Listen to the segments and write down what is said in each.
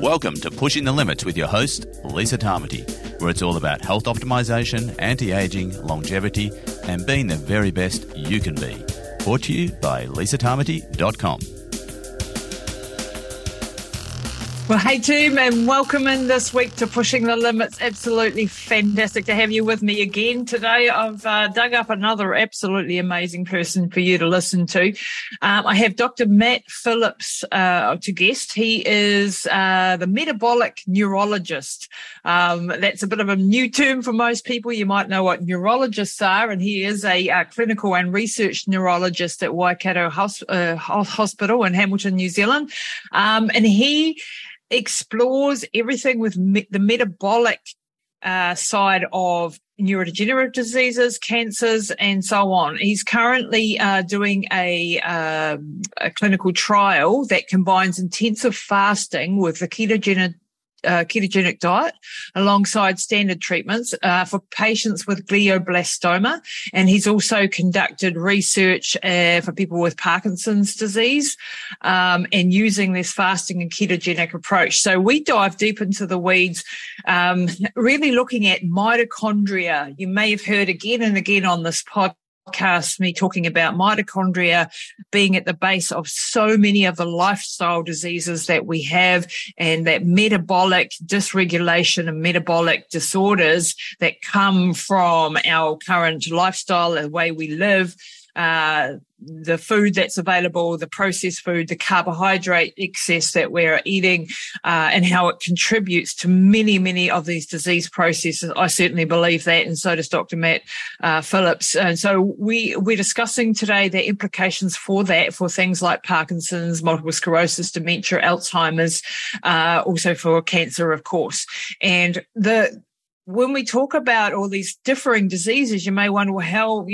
Welcome to Pushing the Limits with your host, Lisa Tamati, where it's all about health optimization, anti-aging, longevity, and being the very best you can be. Brought to you by LisaTamati.com. Well, hey team, and welcome in this week to Pushing the Limits. Absolutely fantastic to have you with me again today. I've dug up another absolutely amazing person for you to listen to. I have Dr. Matt Phillips to guest. He is the metabolic neurologist. That's a bit of a new term for most people. You might know what neurologists are, and he is a clinical and research neurologist at Waikato Hospital in Hamilton, New Zealand, and he explores everything with the metabolic side of neurodegenerative diseases, cancers, and so on. He's currently doing a clinical trial that combines intensive fasting with the ketogenic diet alongside standard treatments for patients with glioblastoma. And he's also conducted research for people with Parkinson's disease and using this fasting and ketogenic approach. So we dive deep into the weeds, really looking at mitochondria. You may have heard again and again on this podcast me talking about mitochondria being at the base of so many of the lifestyle diseases that we have, and that metabolic dysregulation and metabolic disorders that come from our current lifestyle, the way we live, the food that's available, the processed food, the carbohydrate excess that we're eating, and how it contributes to many, many of these disease processes. I certainly believe that, and so does Dr. Matt Phillips. And so we're discussing today the implications for that, for things like Parkinson's, multiple sclerosis, dementia, Alzheimer's, also for cancer, of course. And when we talk about all these differing diseases, you may wonder, well, how,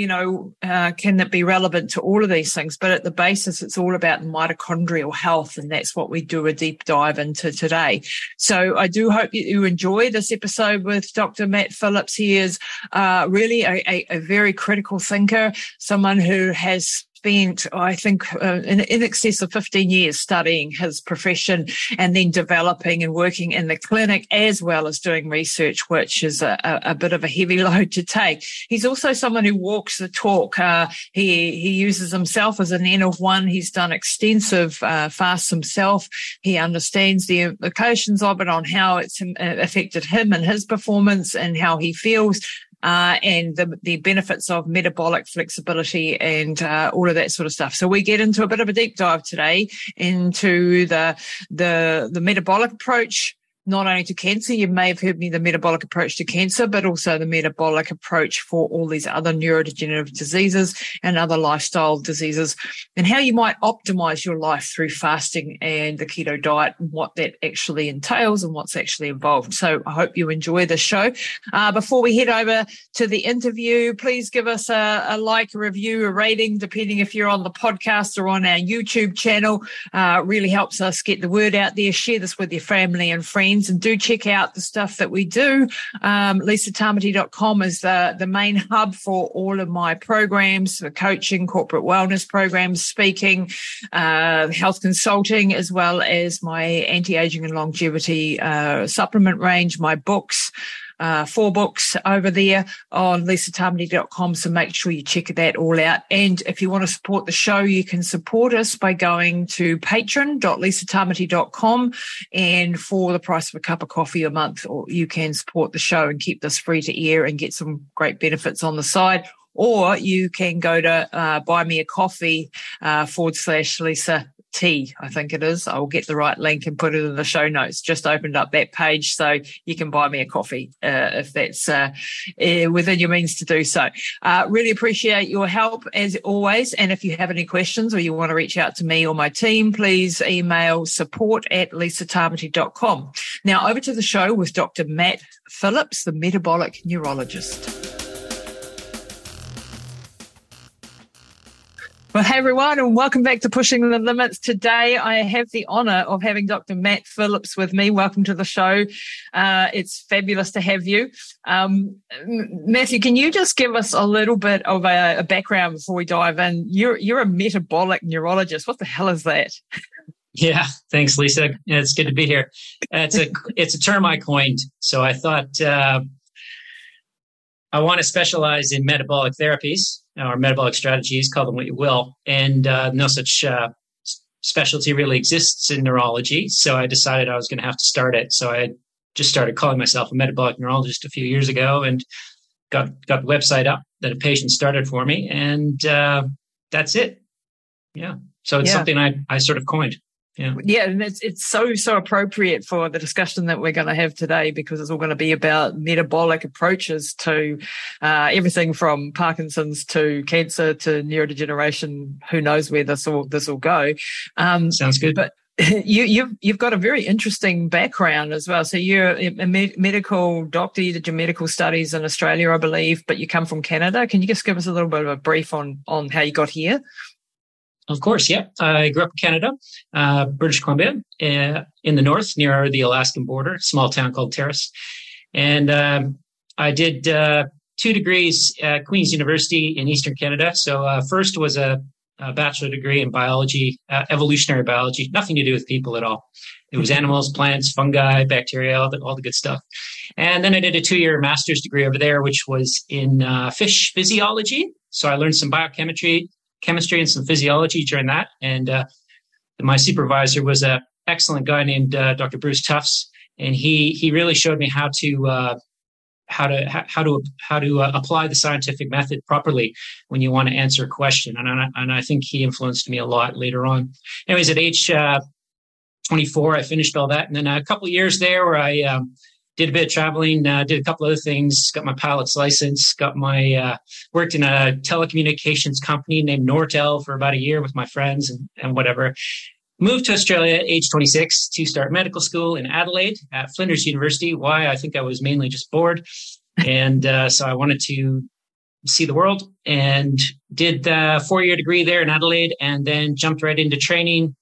can that be relevant to all of these things? But at the basis, it's all about mitochondrial health, and that's what we do a deep dive into today. So I do hope you enjoy this episode with Dr. Matt Phillips. He is really a very critical thinker, someone who has spent, I think, in excess of 15 years studying his profession and then developing and working in the clinic, as well as doing research, which is a bit of a heavy load to take. He's also someone who walks the talk. He uses himself as an N of one. He's done extensive fasts himself. He understands the implications of it on how it's affected him and his performance and how he feels. And the benefits of metabolic flexibility and all of that sort of stuff. So we get into a bit of a deep dive today into the metabolic approach, not only to cancer. You may have heard me, the metabolic approach to cancer, but also the metabolic approach for all these other neurodegenerative diseases and other lifestyle diseases, and how you might optimize your life through fasting and the keto diet, and what that actually entails and what's actually involved. So I hope you enjoy the show. Before we head over to the interview, please give us a like, a review, a rating, depending if you're on the podcast or on our YouTube channel. Really helps us get the word out there. Share this with your family and friends. And do check out the stuff that we do. LisaTamati.com is the main hub for all of my programs, the coaching, corporate wellness programs, speaking, health consulting, as well as my anti-aging and longevity supplement range, my books. 4 books over there on lisatamati.com, so make sure you check that all out. And if you want to support the show, you can support us by going to patreon.lisatamati.com, and for the price of a cup of coffee a month, or you can support the show and keep this free to air and get some great benefits on the side. Or you can go to buy me a coffee / Lisa T, I think it is. I'll get the right link and put it in the show notes. Just opened up that page, so you can buy me a coffee if that's within your means to do so. Really appreciate your help as always. And if you have any questions or you want to reach out to me or my team, please email support@lisatamati.com. Now over to the show with Dr. Matt Phillips, the metabolic neurologist. Well, hey everyone, and welcome back to Pushing the Limits. Today, I have the honour of having Dr. Matt Phillips with me. Welcome to the show. It's fabulous to have you. Matthew, can you just give us a little bit of a background before we dive in? You're a metabolic neurologist. What the hell is that? Yeah, thanks, Lisa. It's good to be here. It's a term I coined, so I thought I want to specialize in metabolic therapies or metabolic strategies, call them what you will, and no such specialty really exists in neurology, so I decided I was going to have to start it. So I just started calling myself a metabolic neurologist a few years ago and got the website up that a patient started for me, and that's it. Yeah. So it's something I sort of coined. Yeah, and it's so appropriate for the discussion that we're going to have today, because it's all going to be about metabolic approaches to everything from Parkinson's to cancer to neurodegeneration. Who knows where this will go? Sounds good. But you've got a very interesting background as well. So you're a medical doctor. You did your medical studies in Australia, I believe, but you come from Canada. Can you just give us a little bit of a brief on how you got here? Of course, yeah. I grew up in Canada, British Columbia, in the north near the Alaskan border, small town called Terrace. And I did 2 degrees at Queen's University in Eastern Canada. So first was a bachelor degree in biology, evolutionary biology, nothing to do with people at all. It was animals, plants, fungi, bacteria, all the good stuff. And then I did a 2-year master's degree over there, which was in fish physiology. So I learned some biochemistry and some physiology during that. And my supervisor was an excellent guy named Dr. Bruce Tufts, and he really showed me how to apply the scientific method properly when you want to answer a question. And I think he influenced me a lot later on. Anyways, at age 24, I finished all that, and then a couple of years there where I did a bit of traveling, did a couple other things, got my pilot's license, worked in a telecommunications company named Nortel for about a year with my friends and whatever. Moved to Australia at age 26 to start medical school in Adelaide at Flinders University. Why? I think I was mainly just bored. And so I wanted to see the world, and did the 4-year degree there in Adelaide, and then jumped right into training.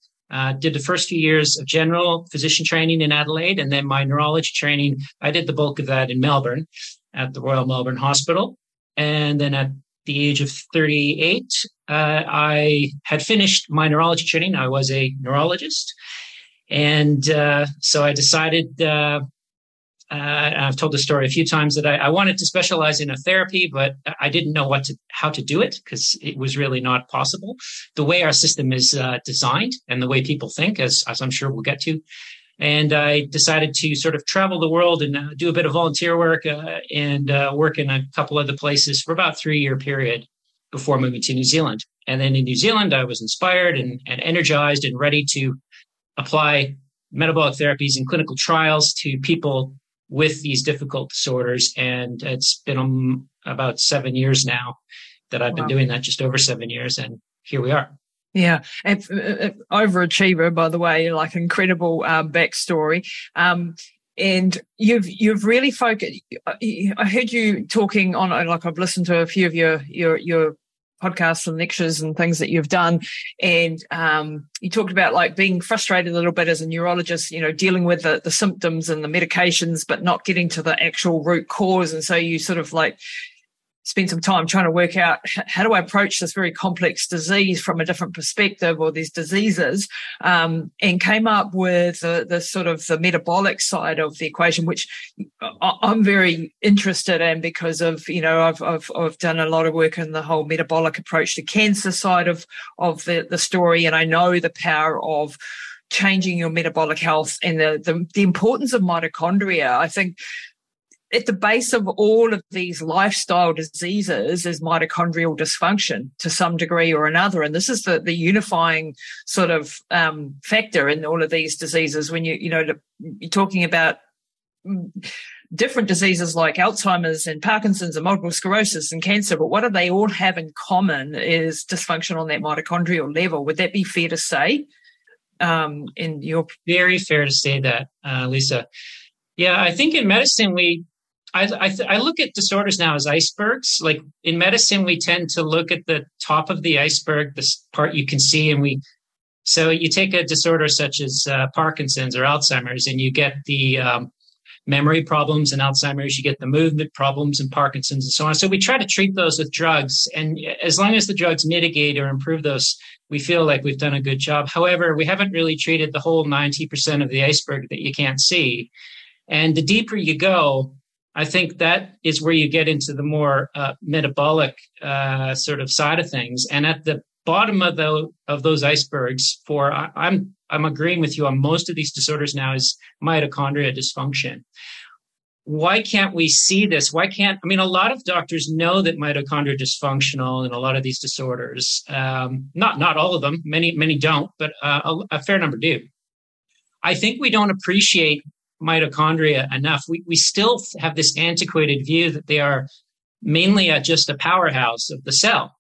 Did the first few years of general physician training in Adelaide, and then my neurology training. I did the bulk of that in Melbourne at the Royal Melbourne Hospital. And then at the age of 38, I had finished my neurology training. I was a neurologist. And so I decided, I've told the story a few times, that I wanted to specialize in a therapy, but I didn't know how to do it, because it was really not possible. The way our system is designed and the way people think, as I'm sure we'll get to. And I decided to sort of travel the world and do a bit of volunteer work and work in a couple other places for about a 3-year period before moving to New Zealand. And then in New Zealand, I was inspired and energized and ready to apply metabolic therapies and clinical trials to people with these difficult disorders. And it's been about 7 years now that I've been doing that, just over 7 years. And here we are. Yeah. And overachiever, by the way, like incredible backstory. And you've really focused. I heard you talking on, like, I've listened to a few of your podcasts and lectures and things that you've done. And you talked about, like, being frustrated a little bit as a neurologist, you know, dealing with the symptoms and the medications, but not getting to the actual root cause. And so you sort of, like, spend some time trying to work out, how do I approach this very complex disease from a different perspective, or these diseases, and came up with the sort of the metabolic side of the equation, which I'm very interested in, because of, you know, I've done a lot of work in the whole metabolic approach to cancer side of the story, and I know the power of changing your metabolic health and the importance of mitochondria. I think at the base of all of these lifestyle diseases is mitochondrial dysfunction to some degree or another. And this is the unifying sort of factor in all of these diseases. When you're talking about different diseases like Alzheimer's and Parkinson's and multiple sclerosis and cancer, but what do they all have in common is dysfunction on that mitochondrial level. Would that be fair to say? Very fair to say that, Lisa. Yeah, I think in medicine, I look at disorders now as icebergs. Like, in medicine, we tend to look at the top of the iceberg, this part you can see. So you take a disorder such as Parkinson's or Alzheimer's, and you get the memory problems, and Alzheimer's, you get the movement problems and Parkinson's and so on. So we try to treat those with drugs. And as long as the drugs mitigate or improve those, we feel like we've done a good job. However, we haven't really treated the whole 90% of the iceberg that you can't see. And the deeper you go, I think that is where you get into the more metabolic sort of side of things. And at the bottom of those icebergs, I'm agreeing with you on most of these disorders now, is mitochondria dysfunction. Why can't we see this? A lot of doctors know that mitochondria is dysfunctional in a lot of these disorders. Not all of them. Many don't, but a fair number do. I think we don't appreciate mitochondria enough. We still have this antiquated view that they are mainly just a powerhouse of the cell.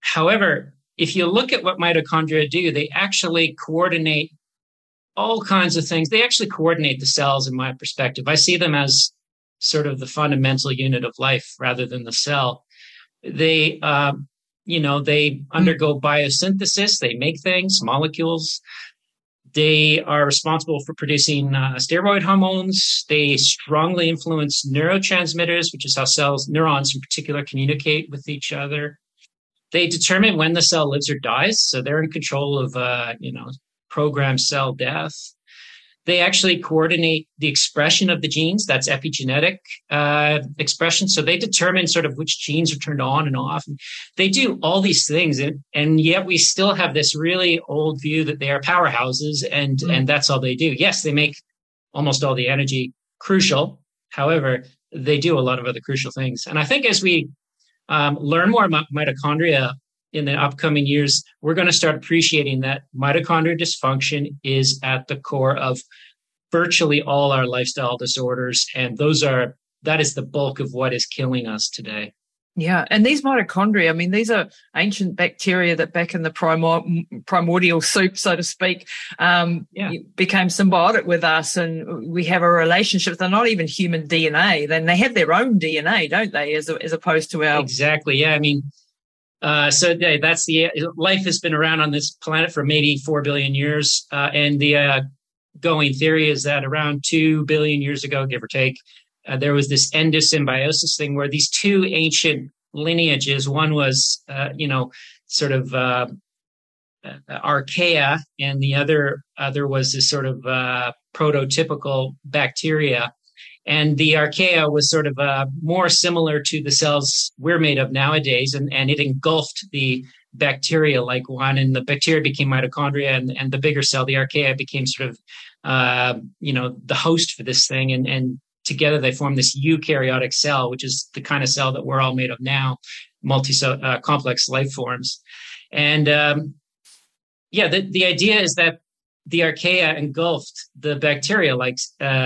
However, if you look at what mitochondria do, they actually coordinate all kinds of things. They actually coordinate the cells, in my perspective. I see them as sort of the fundamental unit of life rather than the cell. They, they undergo biosynthesis. They make things, molecules. They are responsible for producing steroid hormones. They strongly influence neurotransmitters, which is how neurons in particular, communicate with each other. They determine when the cell lives or dies, so they're in control of, programmed cell death. They actually coordinate the expression of the genes. That's epigenetic expression. So they determine sort of which genes are turned on and off. They do all these things, and yet we still have this really old view that they are powerhouses, and that's all they do. Yes, they make almost all the energy crucial. However, they do a lot of other crucial things. And I think as we learn more about mitochondria in the upcoming years, we're going to start appreciating that mitochondrial dysfunction is at the core of virtually all our lifestyle disorders. And that is the bulk of what is killing us today. Yeah. And these mitochondria, these are ancient bacteria that back in the primordial soup, so to speak, became symbiotic with us. And we have a relationship. They're not even human DNA. Then they have their own DNA, don't they, as opposed to our... Exactly. Yeah. That's the life has been around on this planet for maybe 4 billion years. And the going theory is that around 2 billion years ago, give or take, there was this endosymbiosis thing where these two ancient lineages, one was, archaea, and the other was this sort of prototypical bacteria. And the archaea was sort of more similar to the cells we're made of nowadays, and it engulfed the bacteria like one, and the bacteria became mitochondria, and the bigger cell, the archaea, became sort of, the host for this thing, and together they form this eukaryotic cell, which is the kind of cell that we're all made of now, complex life forms. And the idea is that the archaea engulfed the bacteria-like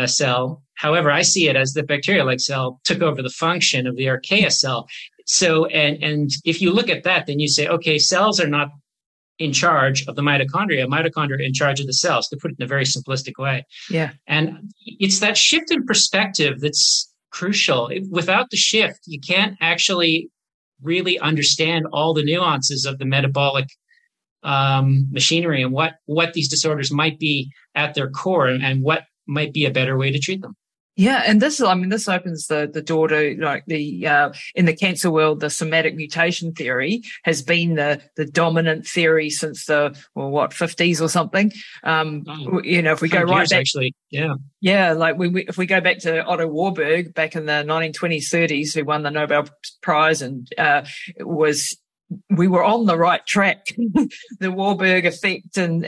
cell. However, I see it as the bacteria-like cell took over the function of the archaea cell. So, and if you look at that, then you say, okay, cells are not in charge of the mitochondria. Mitochondria are in charge of the cells, to put it in a very simplistic way. Yeah. And it's that shift in perspective that's crucial. Without the shift, you can't actually really understand all the nuances of the metabolic machinery and what these disorders might be at their core, and what might be a better way to treat them. Yeah, and this opens the door to, like, the in the cancer world, the somatic mutation theory has been the dominant theory since the 50s or something. If we go right back, actually, yeah, like if we go back to Otto Warburg back in the 1920s, 30s, who won the Nobel Prize, and we were on the right track, the Warburg effect, and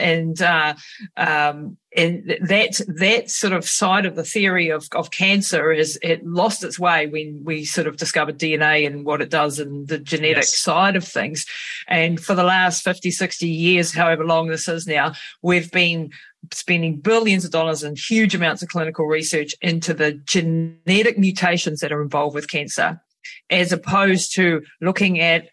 that sort of side of the theory of cancer it lost its way when we sort of discovered DNA and what it does and the genetic side of things. And for the last 50, 60 years, however long this is now, we've been spending billions of dollars and huge amounts of clinical research into the genetic mutations that are involved with cancer, as opposed to looking at,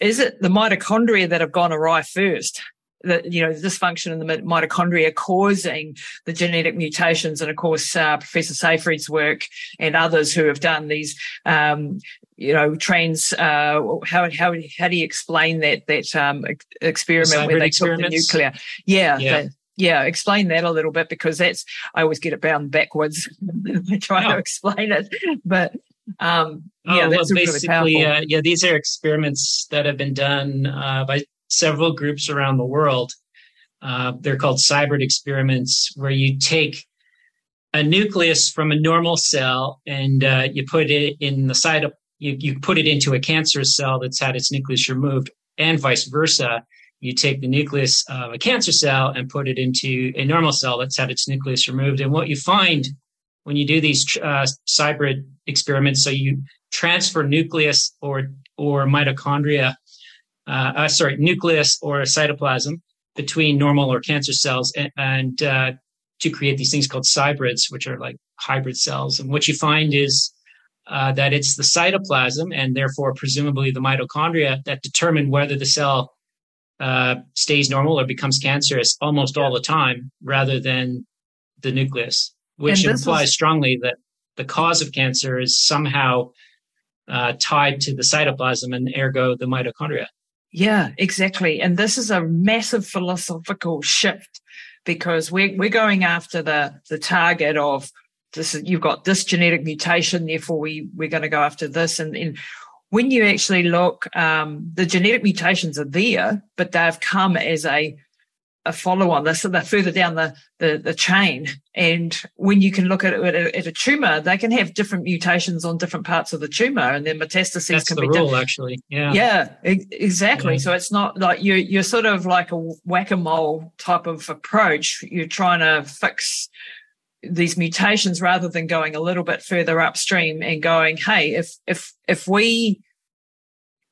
is it the mitochondria that have gone awry first? That, the dysfunction in the mitochondria causing the genetic mutations. And of course, Professor Seyfried's work and others who have done these, how do you explain that experiment where they took the nuclear? Yeah. Yeah, explain that a little bit, because that's, I always get it bound backwards when I try to explain it. But that's basically, really these are experiments that have been done by several groups around the world. They're called cybrid experiments, where you take a nucleus from a normal cell and you put it in the cytoplasm. You put it into a cancerous cell that's had its nucleus removed, and vice versa. You take the nucleus of a cancer cell and put it into a normal cell that's had its nucleus removed. And what you find when you do these cybrid experiments, so you transfer nucleus or mitochondria, nucleus or cytoplasm between normal or cancer cells, and to create these things called cybrids, which are like hybrid cells. And what you find is that it's the cytoplasm, and therefore presumably the mitochondria, that determine whether the cell stays normal or becomes cancerous almost all the time, rather than the nucleus, which implies strongly that the cause of cancer is somehow tied to the cytoplasm and ergo the mitochondria. Yeah, exactly. And this is a massive philosophical shift, because we're going after the target of, you've got this genetic mutation, therefore we're going to go after this. And when you actually look, the genetic mutations are there, but they've come as a follow-on. They're further down the chain. And when you can look at a tumour, they can have different mutations on different parts of the tumour, and their metastases That's can the be rule, different. Actually. Yeah. Yeah, exactly. Yeah. So it's not like you're sort of like a whack-a-mole type of approach. You're trying to fix these mutations rather than going a little bit further upstream and going, hey, if we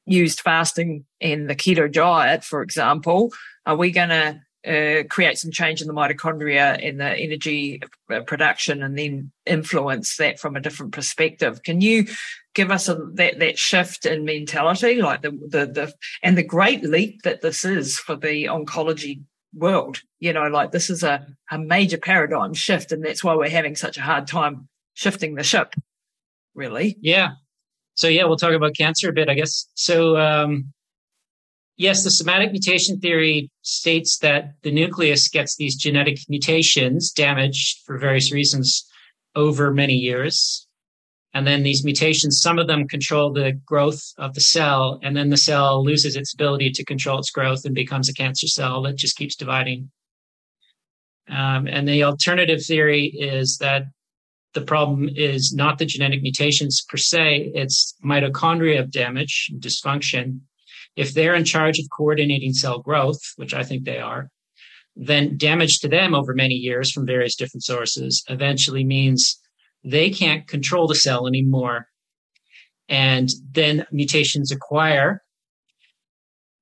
used fasting and the keto diet, for example, are we going to create some change in the mitochondria and the energy production, and then influence that from a different perspective? Can you give us that shift in mentality, like the great leap that this is for the oncology world? You know, like, this is a major paradigm shift, and that's why we're having such a hard time shifting the ship, really. Yeah. So, yeah, we'll talk about cancer a bit, I guess. So, yes, the somatic mutation theory states that the nucleus gets these genetic mutations, damaged for various reasons over many years. And then these mutations, some of them control the growth of the cell, and then the cell loses its ability to control its growth and becomes a cancer cell that just keeps dividing. And the alternative theory is that the problem is not the genetic mutations per se, it's mitochondria damage and dysfunction. If they're in charge of coordinating cell growth, which I think they are, then damage to them over many years from various different sources eventually means they can't control the cell anymore. And then mutations acquire,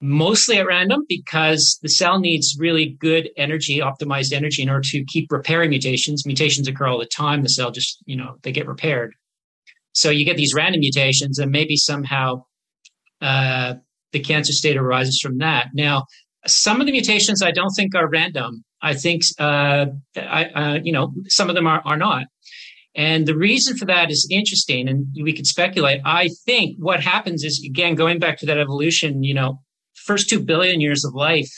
mostly at random, because the cell needs really good energy, optimized energy, in order to keep repairing mutations. Mutations occur all the time. The cell just, they get repaired. So you get these random mutations, and maybe somehow the cancer state arises from that. Now, some of the mutations I don't think are random. I think, some of them are not. And the reason for that is interesting, and we could speculate. I think what happens is, again, going back to that evolution, first 2 billion years of life,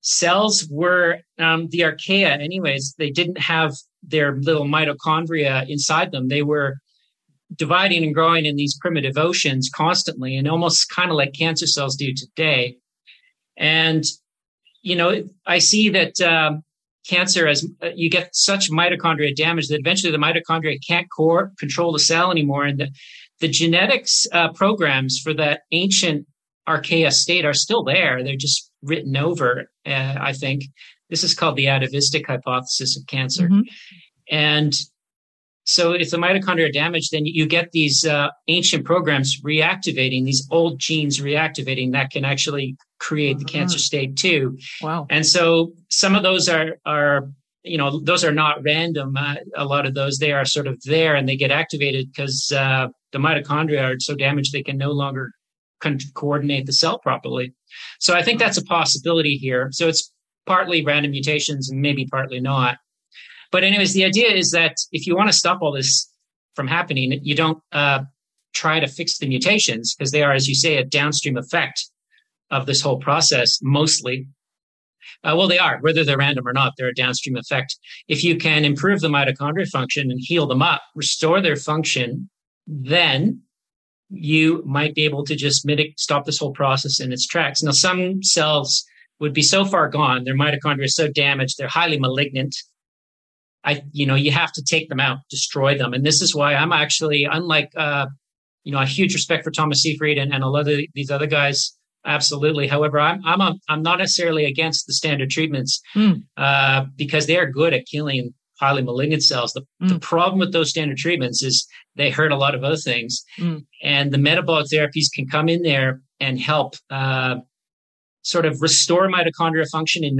cells were, the archaea anyways, they didn't have their little mitochondria inside them. They were dividing and growing in these primitive oceans constantly, and almost kind of like cancer cells do today. And, I see that, cancer, as you get such mitochondria damage that eventually the mitochondria can't control the cell anymore. And the genetics programs for that ancient archaea state are still there. They're just written over, I think. This is called the atavistic hypothesis of cancer. Mm-hmm. And so if the mitochondria are damaged, then you get these ancient programs reactivating, these old genes reactivating, that can actually create the cancer state too. Wow. And so some of those are those are not random. A lot of those, they are sort of there, and they get activated because the mitochondria are so damaged they can no longer coordinate the cell properly. So I think that's a possibility here. So it's partly random mutations and maybe partly not. But anyways, the idea is that if you want to stop all this from happening, you don't try to fix the mutations, because they are, as you say, a downstream effect of this whole process mostly. Well, they are, whether they're random or not, they're a downstream effect. If you can improve the mitochondria function and heal them up, restore their function, then you might be able to just stop this whole process in its tracks. Now, some cells would be so far gone, their mitochondria is so damaged, they're highly malignant. You have to take them out, destroy them. And this is why I'm actually, unlike, a huge respect for Thomas Seyfried and a lot of these other guys. Absolutely. However, I'm not necessarily against the standard treatments because they are good at killing highly malignant cells. The problem with those standard treatments is they hurt a lot of other things. And the metabolic therapies can come in there and help sort of restore mitochondria function in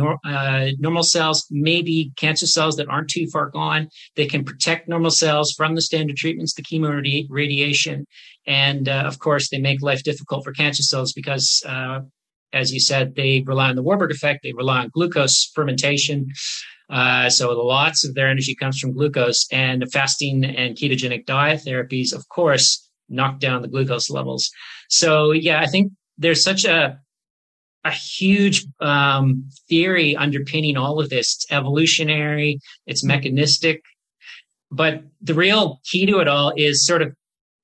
normal cells, maybe cancer cells that aren't too far gone. They can protect normal cells from the standard treatments, the chemo radiation. And of course, they make life difficult for cancer cells because, as you said, they rely on the Warburg effect. They rely on glucose fermentation. So lots of their energy comes from glucose, and the fasting and ketogenic diet therapies, of course, knock down the glucose levels. So, yeah, I think there's such a huge theory underpinning all of this. It's evolutionary, it's mechanistic. But the real key to it all is sort of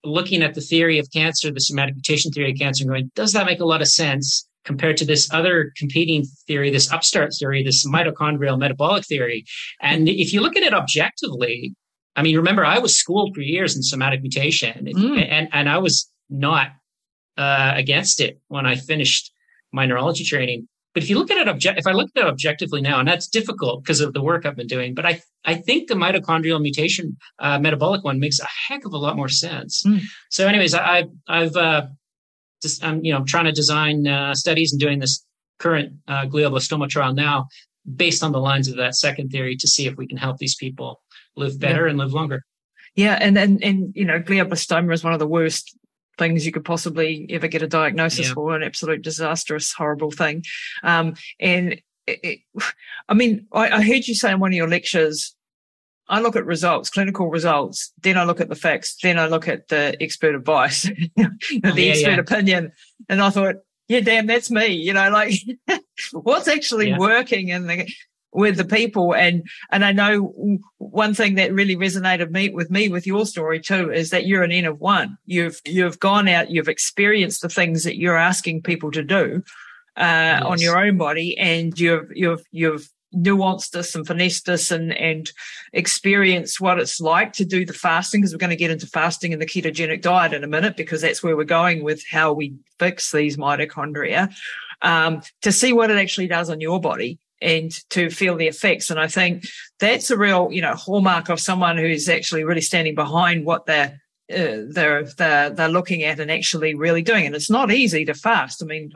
looking at the theory of cancer, the somatic mutation theory of cancer, and going, does that make a lot of sense compared to this other competing theory, this upstart theory, this mitochondrial metabolic theory? And if you look at it objectively, I mean, remember, I was schooled for years in somatic mutation, and I was not against it when I finished my neurology training. But if you look at it, if I look at it objectively now, and that's difficult because of the work I've been doing, but I think the mitochondrial mutation metabolic one makes a heck of a lot more sense. So anyways, I'm trying to design studies and doing this current glioblastoma trial now based on the lines of that second theory to see if we can help these people live better and live longer. Yeah. And glioblastoma is one of the worst things you could possibly ever get a diagnosis for, an absolute disastrous, horrible thing. I heard you say in one of your lectures, I look at results, clinical results, then I look at the facts, then I look at the expert advice, opinion. And I thought, yeah, damn, that's me. What's actually working with the people. And I know one thing that really resonated with your story too, is that you're an N of one. You've gone out, you've experienced the things that you're asking people to do, on your own body. And you've nuanced this and finessed this and experienced what it's like to do the fasting, because we're going to get into fasting and the ketogenic diet in a minute, because that's where we're going with how we fix these mitochondria, to see what it actually does on your body and to feel the effects. And I think that's a real, hallmark of someone who's actually really standing behind what they're looking at and actually really doing. And it's not easy to fast. I mean,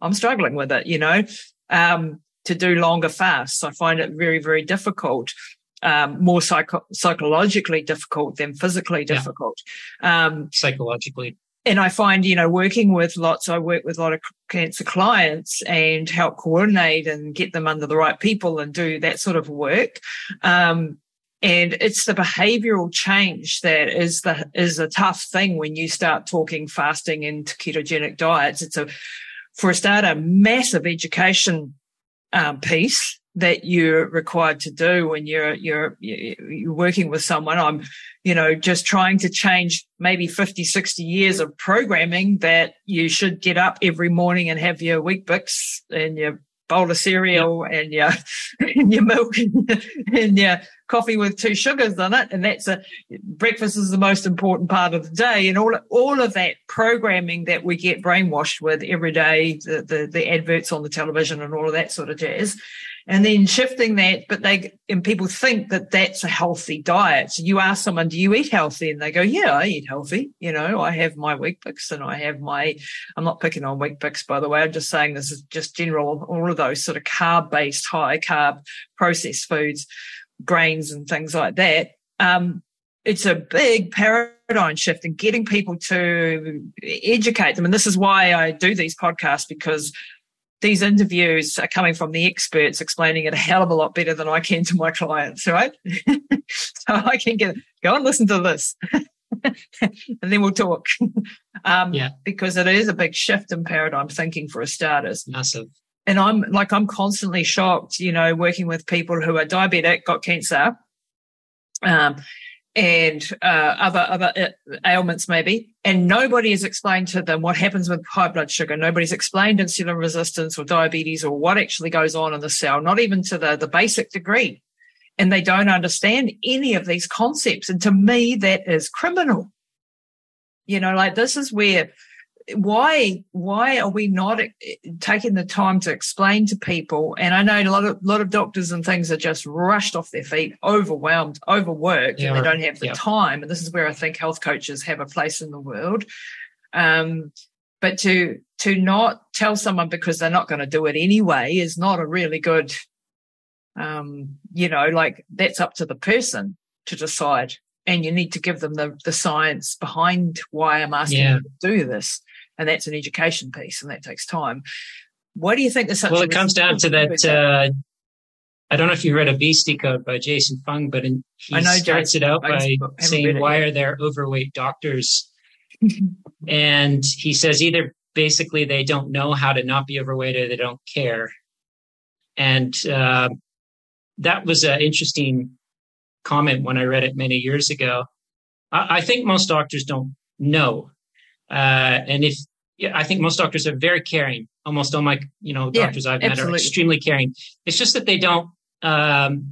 I'm struggling with it, to do longer fasts. I find it very, very difficult, more psychologically difficult than physically difficult. Yeah. Psychologically. And I find, I work with a lot of cancer clients and help coordinate and get them under the right people and do that sort of work. And it's the behavioral change that is a tough thing when you start talking fasting and ketogenic diets. It's for a start, a massive education piece that you're required to do when you're working with someone. I'm, just trying to change maybe 50, 60 years of programming that you should get up every morning and have your wheat bix and your bowl of cereal and your milk and your coffee with 2 sugars in it. And that's breakfast is the most important part of the day. And all of that programming that we get brainwashed with every day, the adverts on the television and all of that sort of jazz. And then shifting that, and people think that that's a healthy diet. So you ask someone, do you eat healthy? And they go, yeah, I eat healthy. I have my Weet Bix and I'm not picking on Weet Bix, by the way. I'm just saying this is just general, all of those sort of carb-based, high-carb processed foods, grains and things like that. It's a big paradigm shift and getting people to educate them. And this is why I do these podcasts, because these interviews are coming from the experts explaining it a hell of a lot better than I can to my clients, right? So I can go and listen to this and then we'll talk. Because it is a big shift in paradigm thinking for starters. Massive. And I'm constantly shocked, you know, working with people who are diabetic, got cancer, and other ailments maybe, and nobody has explained to them what happens with high blood sugar. Nobody's explained insulin resistance or diabetes or what actually goes on in the cell, not even to the basic degree. And they don't understand any of these concepts. And to me, that is criminal. You know, like this is where... Why are we not taking the time to explain to people? And I know a lot of doctors and things are just rushed off their feet, overwhelmed, overworked, and they don't have the time. And this is where I think health coaches have a place in the world. But to not tell someone because they're not going to do it anyway is not a really good, that's up to the person to decide. And you need to give them the science behind why I'm asking them to do this. And that's an education piece, and that takes time. Why do you think there's such Well, it comes down to that. I don't know if you read Obesity Code by Jason Fung, but he starts it out by saying, why are there overweight doctors? And he says either basically they don't know how to not be overweight or they don't care. And that was an interesting comment when I read it many years ago. I think most doctors don't know. I think most doctors are very caring. Almost all my, doctors I've met are extremely caring. It's just that they don't know,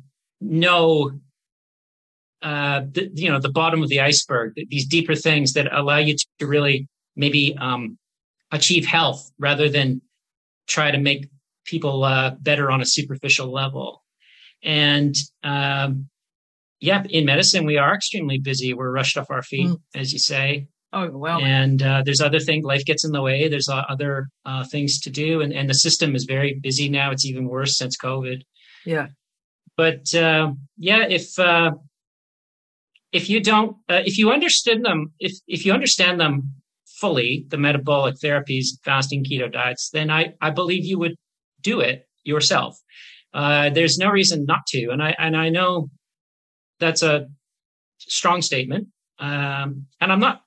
the bottom of the iceberg, these deeper things that allow you to really maybe achieve health rather than try to make people better on a superficial level. And in medicine, we are extremely busy. We're rushed off our feet, as you say. Overwhelming. And there's other things. Life gets in the way. There's other things to do. And the system is very busy now. It's even worse since COVID. Yeah. But, if you understand them fully, the metabolic therapies, fasting, keto diets, then I believe you would do it yourself. There's no reason not to. And I know... that's a strong statement. And I'm not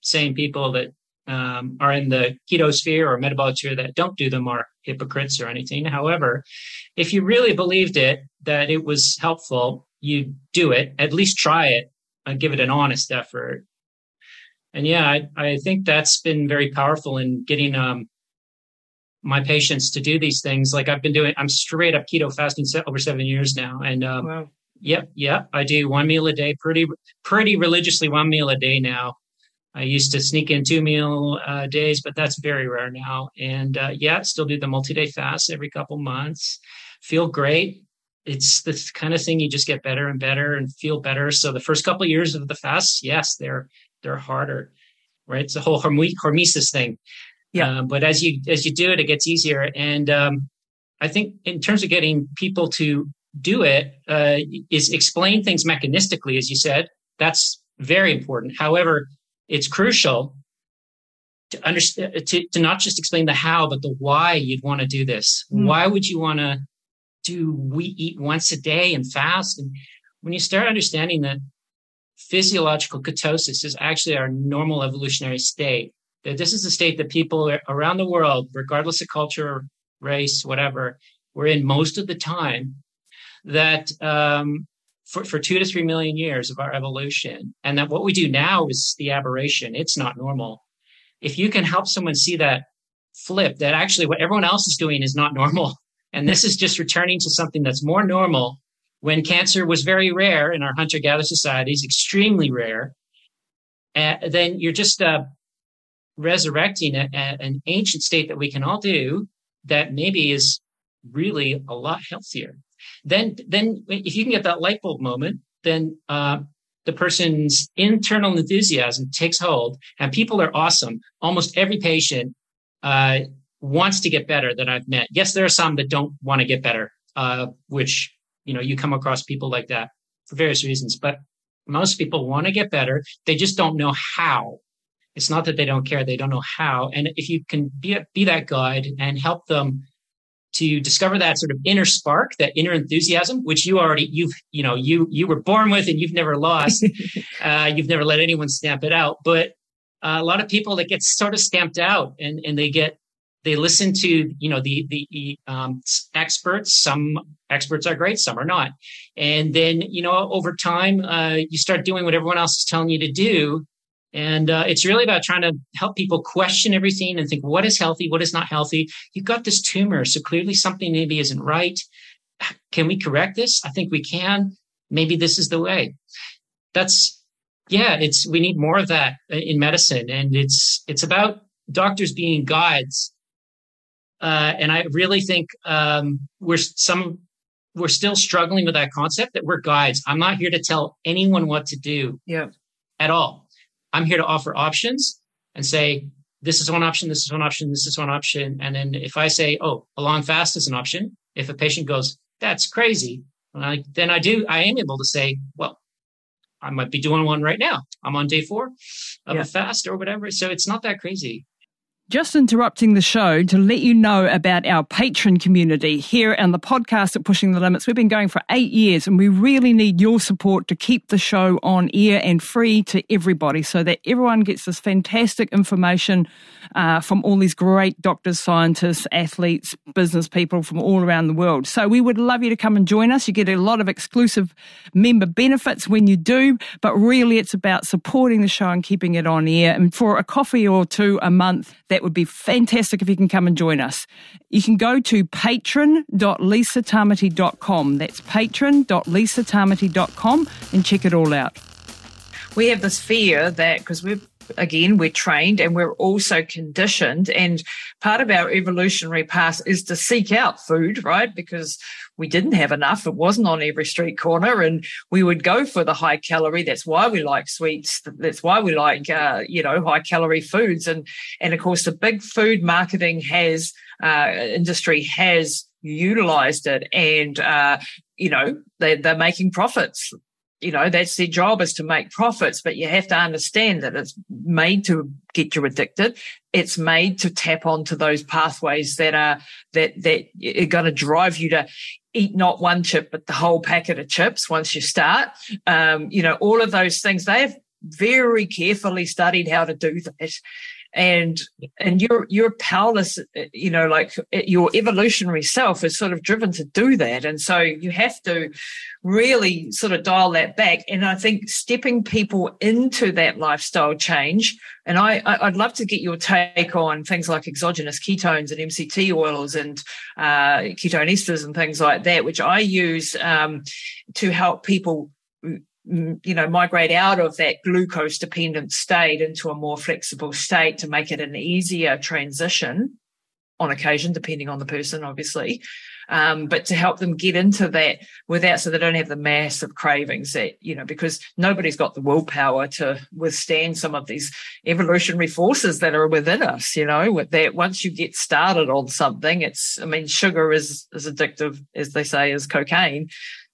saying people that are in the keto sphere or metabolic sphere that don't do them are hypocrites or anything. However, if you really believed it, that it was helpful, you do it, at least try it and give it an honest effort. And I think that's been very powerful in getting my patients to do these things. Like I'm straight up keto fasting over 7 years now. And, wow. Yep. I do one meal a day, pretty religiously, one meal a day now. I used to sneak in 2 meal days, but that's very rare now. And still do the multi-day fast every couple months. Feel great. It's the kind of thing you just get better and better and feel better. So the first couple of years of the fast, yes, they're harder, right? It's the whole hormesis thing. Yeah. But as you do it, it gets easier. And I think in terms of getting people to do it is explain things mechanistically, as you said. That's very important. However, it's crucial to understand to not just explain the how, but the why you'd want to do this. Mm. Why would you want to eat once a day and fast? And when you start understanding that physiological ketosis is actually our normal evolutionary state, that this is the state that people around the world, regardless of culture, race, whatever, we're in most of the time. That for 2 to 3 million years of our evolution, and that what we do now is the aberration. It's not normal. If you can help someone see that flip, that actually what everyone else is doing is not normal. And this is just returning to something that's more normal when cancer was very rare in our hunter-gatherer societies, extremely rare. Then you're just resurrecting an ancient state that we can all do that maybe is really a lot healthier. Then if you can get that light bulb moment, then the person's internal enthusiasm takes hold, and people are awesome. Almost every patient wants to get better that I've met. Yes, there are some that don't want to get better, which, you come across people like that for various reasons. But most people want to get better. They just don't know how. It's not that they don't care. They don't know how. And if you can be that guide and help them to discover that sort of inner spark, that inner enthusiasm, which you were born with and you've never lost. You've never let anyone stamp it out. But a lot of people that get sort of stamped out and they get They listen to, you know, the experts. Some experts are great, some are not. And then, you know, over time, you start doing what everyone else is telling you to do. And it's really about trying to help people question everything and think, what is healthy? What is not healthy? You've got this tumor, so clearly something maybe isn't right. Can we correct this? I think we can. Maybe this is the way. We need more of that in medicine. And it's about doctors being guides. And I really think we're still struggling with that concept that we're guides. I'm not here to tell anyone what to do at all. I'm here to offer options and say, this is one option, this is one option, this is one option. And then if I say, oh, a long fast is an option, if a patient goes, that's crazy, I am able to say, well, I might be doing one right now. I'm on day 4 of a fast or whatever. So it's not that crazy. Just interrupting the show to let you know about our patron community here and the podcast at Pushing the Limits. We've been going for 8 years and we really need your support to keep the show on air and free to everybody so that everyone gets this fantastic information from all these great doctors, scientists, athletes, business people from all around the world. So we would love you to come and join us. You get a lot of exclusive member benefits when you do, but really it's about supporting the show and keeping it on air. And for a coffee or two a month, that would be fantastic if you can come and join us. You can go to patron.lisatamati.com. That's patron.lisatamati.com and check it all out. We have this fear that because we're trained and we're also conditioned, and part of our evolutionary past is to seek out food, right? Because we didn't have enough. It wasn't on every street corner and we would go for the high calorie. That's why we like sweets. That's why we like, high calorie foods. And of course, the big food marketing industry has utilized it and, they're making profits. You know, that's their job, is to make profits, but you have to understand that it's made to get you addicted. It's made to tap onto those pathways that are going to drive you to eat not one chip, but the whole packet of chips once you start. All of those things, they've very carefully studied how to do that. And you're powerless, your evolutionary self is sort of driven to do that. And so you have to really sort of dial that back. And I think stepping people into that lifestyle change, and I'd love to get your take on things like exogenous ketones and MCT oils and ketone esters and things like that, which I use to help people migrate out of that glucose dependent state into a more flexible state to make it an easier transition on occasion, depending on the person, obviously, but to help them get into that without, so they don't have the massive cravings that, because nobody's got the willpower to withstand some of these evolutionary forces that are within us, with that. Once you get started on something, sugar is as addictive, as they say, as cocaine.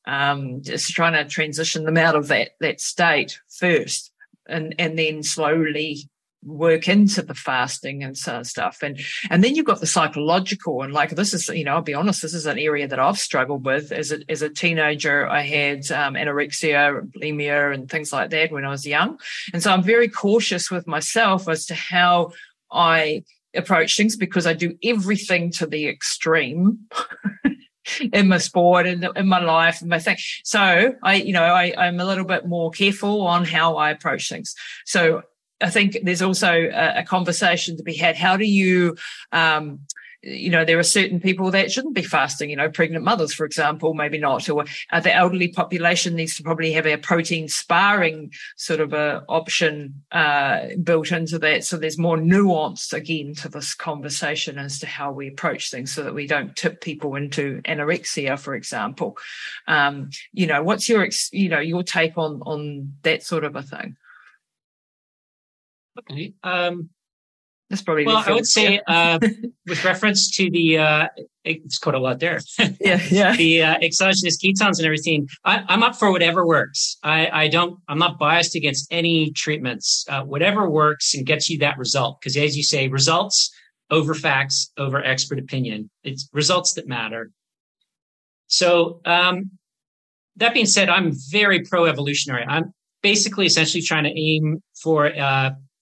Just trying to transition them out of that state first and then slowly work into the fasting and sort of stuff. And then you've got the psychological, and like this is, I'll be honest, this is an area that I've struggled with. As a teenager, I had anorexia, bulimia and things like that when I was young. And so I'm very cautious with myself as to how I approach things, because I do everything to the extreme in my sport and in my life and my thing. So I'm a little bit more careful on how I approach things. So I think there's also a conversation to be had. How do you, there are certain people that shouldn't be fasting, pregnant mothers, for example, maybe not, or the elderly population needs to probably have a protein sparring sort of a option built into that. So there's more nuance again to this conversation as to how we approach things so that we don't tip people into anorexia, for example. What's your take on that sort of a thing? Okay. That's probably well. I would say, with reference to the, it's quite a lot there. Yeah. The exogenous ketones and everything. I'm up for whatever works. I'm not biased against any treatments. Whatever works and gets you that result, because as you say, results over facts, over expert opinion. It's results that matter. So that being said, I'm very pro-evolutionary. I'm basically essentially trying to aim for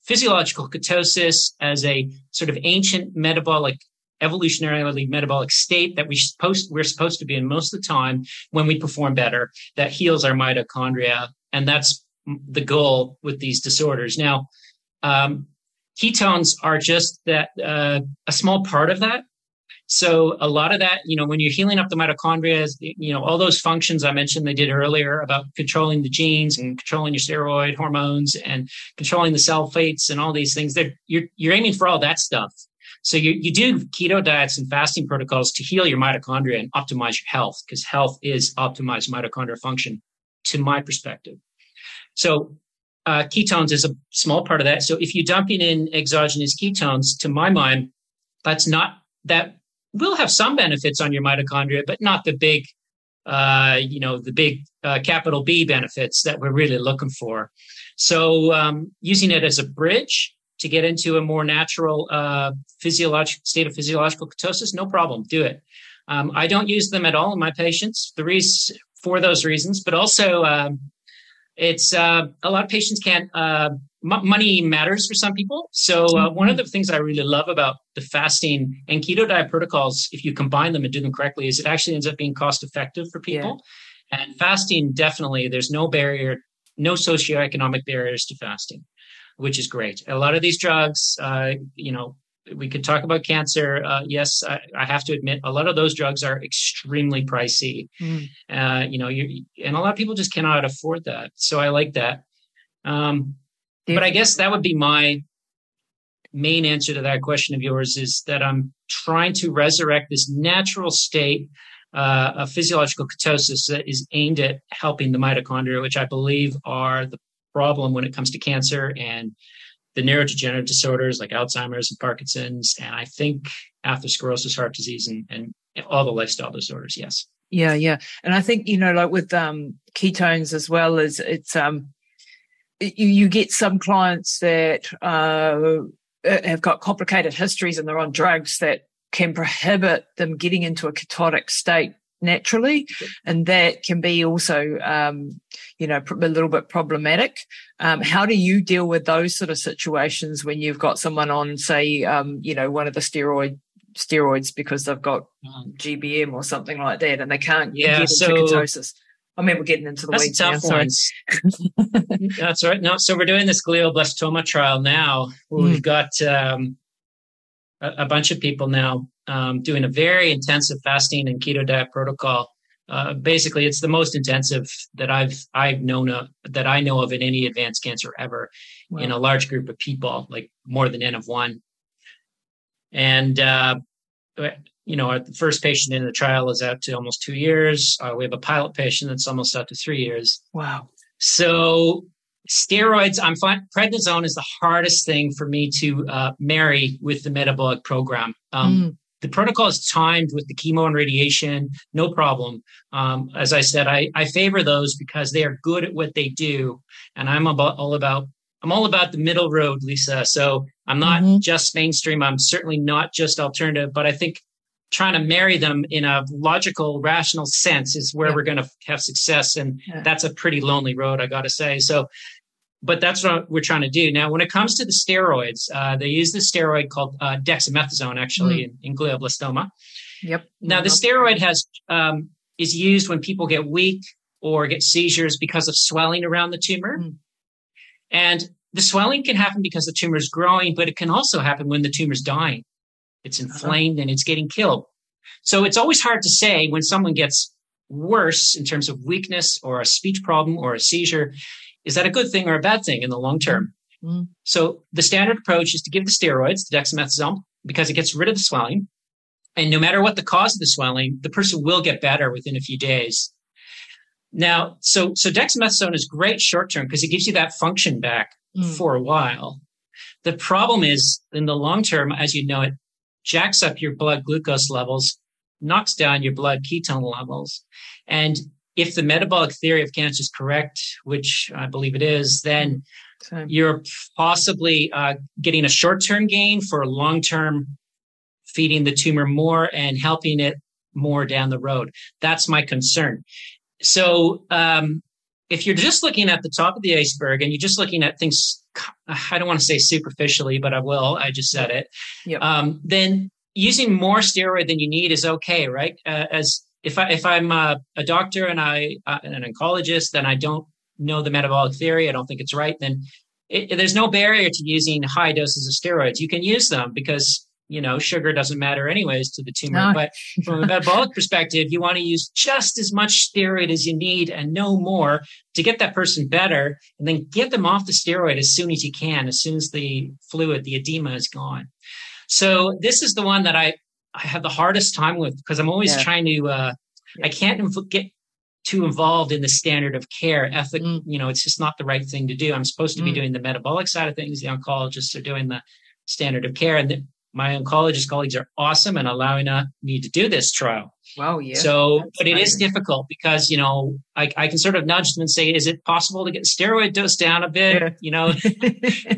physiological ketosis as a sort of ancient metabolic evolutionarily metabolic state that we're supposed to be in most of the time when we perform better, that heals our mitochondria. And that's the goal with these disorders. Now, ketones are just that a small part of that. So a lot of that, you know, when you're healing up the mitochondria, you know, all those functions I mentioned they did earlier about controlling the genes and controlling your steroid hormones and controlling the sulfates and all these things, you're aiming for all that stuff. So you do keto diets and fasting protocols to heal your mitochondria and optimize your health, because health is optimized mitochondrial function, to my perspective. So ketones is a small part of that. So if you're dumping in exogenous ketones, to my mind, that will have some benefits on your mitochondria, but not the big, capital B benefits that we're really looking for. So using it as a bridge to get into a more natural physiological ketosis, no problem, do it. I don't use them at all in my patients for those reasons, but also it's a lot of patients can't. Money matters for some people. So one of the things I really love about the fasting and keto diet protocols, if you combine them and do them correctly, is it actually ends up being cost effective for people. Yeah. And fasting, definitely, there's no barrier, no socioeconomic barriers to fasting, which is great. A lot of these drugs, we could talk about cancer. Yes, I have to admit, a lot of those drugs are extremely pricey. Mm. And a lot of people just cannot afford that. So I like that. But I guess that would be my main answer to that question of yours, is that I'm trying to resurrect this natural state of physiological ketosis that is aimed at helping the mitochondria, which I believe are the problem when it comes to cancer and the neurodegenerative disorders like Alzheimer's and Parkinson's, and I think atherosclerosis, heart disease, and all the lifestyle disorders, yes. Yeah. And I think, with ketones as well, as it's... You get some clients that have got complicated histories and they're on drugs that can prohibit them getting into a ketotic state naturally. Okay. And that can be also, a little bit problematic. How do you deal with those sort of situations when you've got someone on, say, one of the steroids because they've got GBM or something like that and they can't get into ketosis? I mean, we're getting into the weeds now. That's right. No, so we're doing this glioblastoma trial now. We've got a bunch of people now doing a very intensive fasting and keto diet protocol. Basically, it's the most intensive that I know of in any advanced cancer ever. Wow. In a large group of people, like more than N of one, and. Our first patient in the trial is out to almost 2 years. We have a pilot patient that's almost out to 3 years. Wow. So steroids, I'm fine. Prednisone is the hardest thing for me to marry with the metabolic program. The protocol is timed with the chemo and radiation, no problem. As I said, I favor those because they are good at what they do. And I'm all about the middle road, Lisa. So I'm not just mainstream. I'm certainly not just alternative, but I think trying to marry them in a logical, rational sense is where we're going to have success. And that's a pretty lonely road, I got to say. So, but that's what we're trying to do. Now, when it comes to the steroids, they use this steroid called dexamethasone, actually, in glioblastoma. Yep. Now, the steroid is used when people get weak or get seizures because of swelling around the tumor. And the swelling can happen because the tumor is growing, but it can also happen when the tumor is dying. It's inflamed and it's getting killed. So it's always hard to say when someone gets worse in terms of weakness or a speech problem or a seizure, is that a good thing or a bad thing in the long term? Mm-hmm. So the standard approach is to give the steroids, the dexamethasone, because it gets rid of the swelling. And no matter what the cause of the swelling, the person will get better within a few days. Now, so dexamethasone is great short term because it gives you that function back for a while. The problem is in the long term, as you know, it jacks up your blood glucose levels, knocks down your blood ketone levels. And if the metabolic theory of cancer is correct, which I believe it is, then you're possibly getting a short-term gain for long-term feeding the tumor more and helping it more down the road. That's my concern. So if you're just looking at the top of the iceberg and you're just looking at things, I don't want to say superficially, but I will. I just said it. Yep. Then using more steroid than you need is okay, right? As if I'm a doctor and an oncologist, and I don't know the metabolic theory, I don't think it's right, then there's no barrier to using high doses of steroids. You can use them because, you know, sugar doesn't matter anyways to the tumor. No. But from a metabolic perspective, you want to use just as much steroid as you need and no more to get that person better, and then get them off the steroid as soon as you can, as soon as the fluid, the edema is gone. So this is the one that I have the hardest time with, because I'm always trying to, I can't get too involved in the standard of care ethic. You know, it's just not the right thing to do. I'm supposed to be doing the metabolic side of things. The oncologists are doing the standard of care. And my oncologist colleagues are awesome and allowing me to do this trial. Wow, yeah. So, but it is difficult because, you know, I can sort of nudge them and say, is it possible to get the steroid dose down a bit? Yeah. You know,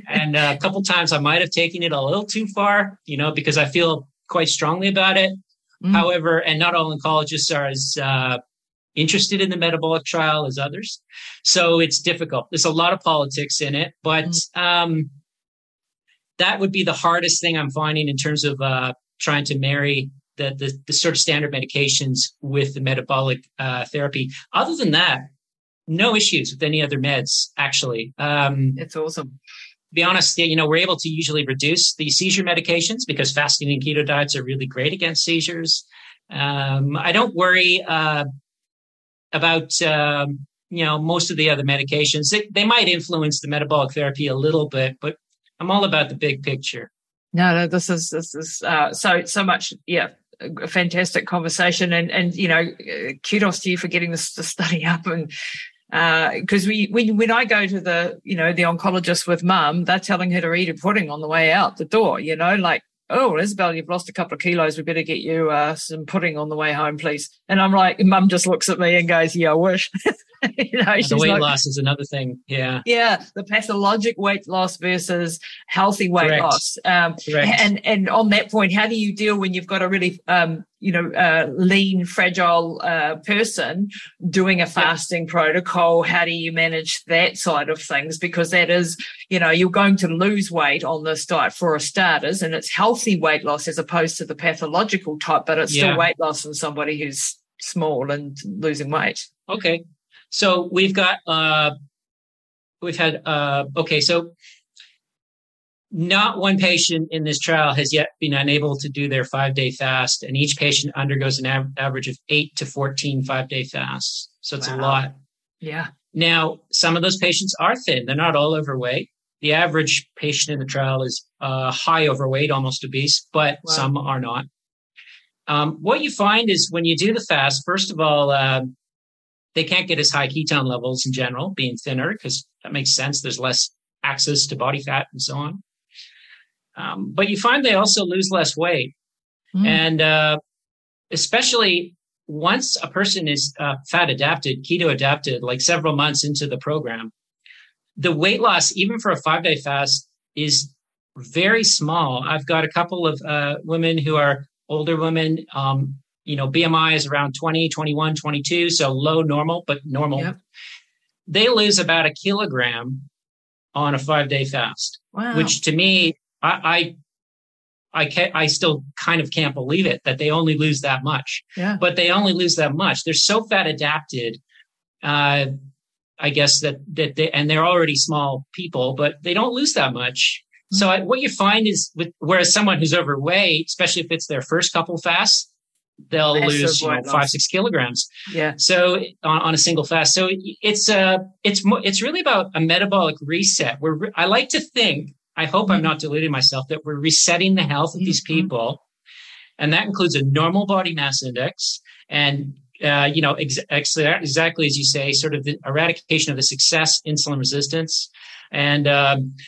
and a couple times I might have taken it a little too far, you know, because I feel quite strongly about it. However, and not all oncologists are as interested in the metabolic trial as others. So it's difficult. There's a lot of politics in it, but that would be the hardest thing I'm finding in terms of trying to marry the sort of standard medications with the metabolic therapy. Other than that, no issues with any other meds, actually. It's awesome. To be honest, you know, we're able to usually reduce the seizure medications because fasting and keto diets are really great against seizures. I don't worry about, you know, most of the other medications. They might influence the metabolic therapy a little bit, but I'm all about the big picture. No, this is so much. Yeah, a fantastic conversation, and you know, kudos to you for getting this study up, and because when I go to the, you know, the oncologist with Mum, they're telling her to eat a pudding on the way out the door. You know, like, oh, Isabel, you've lost a couple of kilos. We better get you some pudding on the way home, please. And I'm like, Mum just looks at me and goes, yeah, I wish. You know, the weight loss is another thing. Yeah. Yeah. The pathologic weight loss versus healthy weight loss. And on that point, how do you deal when you've got a really, you know, lean, fragile person doing a fasting protocol? How do you manage that side of things? Because that is, you know, you're going to lose weight on this diet for starters, and it's healthy weight loss as opposed to the pathological type, but it's still weight loss from somebody who's small and losing weight. Okay. So so not one patient in this trial has yet been unable to do their 5-day fast, and each patient undergoes an average of 8 to 14 5-day fasts. So it's a lot. Yeah. Now, some of those patients are thin. They're not all overweight. The average patient in the trial is high overweight, almost obese, but some are not. What you find is when you do the fast, first of all, they can't get as high ketone levels in general, being thinner, because that makes sense. There's less access to body fat and so on. But you find they also lose less weight. And especially once a person is fat adapted, keto adapted, like several months into the program, the weight loss, even for a 5-day fast, is very small. I've got a couple of women who are older women, you know, BMI is around 20, 21, 22, so low normal, but normal. Yep. They lose about a kilogram on a 5-day fast, which to me, I still kind of can't believe it that they only lose that much. Yeah. But they only lose that much. They're so fat adapted, I guess that they, and they're already small people, but they don't lose that much. Mm-hmm. So what you find is, whereas someone who's overweight, especially if it's their first couple fasts, they'll lose 5-6 kilograms. Yeah. So on a single fast. So it's really about a metabolic reset. I like to think, I hope I'm not deluding myself, that we're resetting the health of these people. And that includes a normal body mass index and, you know, exactly as you say, sort of the eradication of the excess insulin resistance and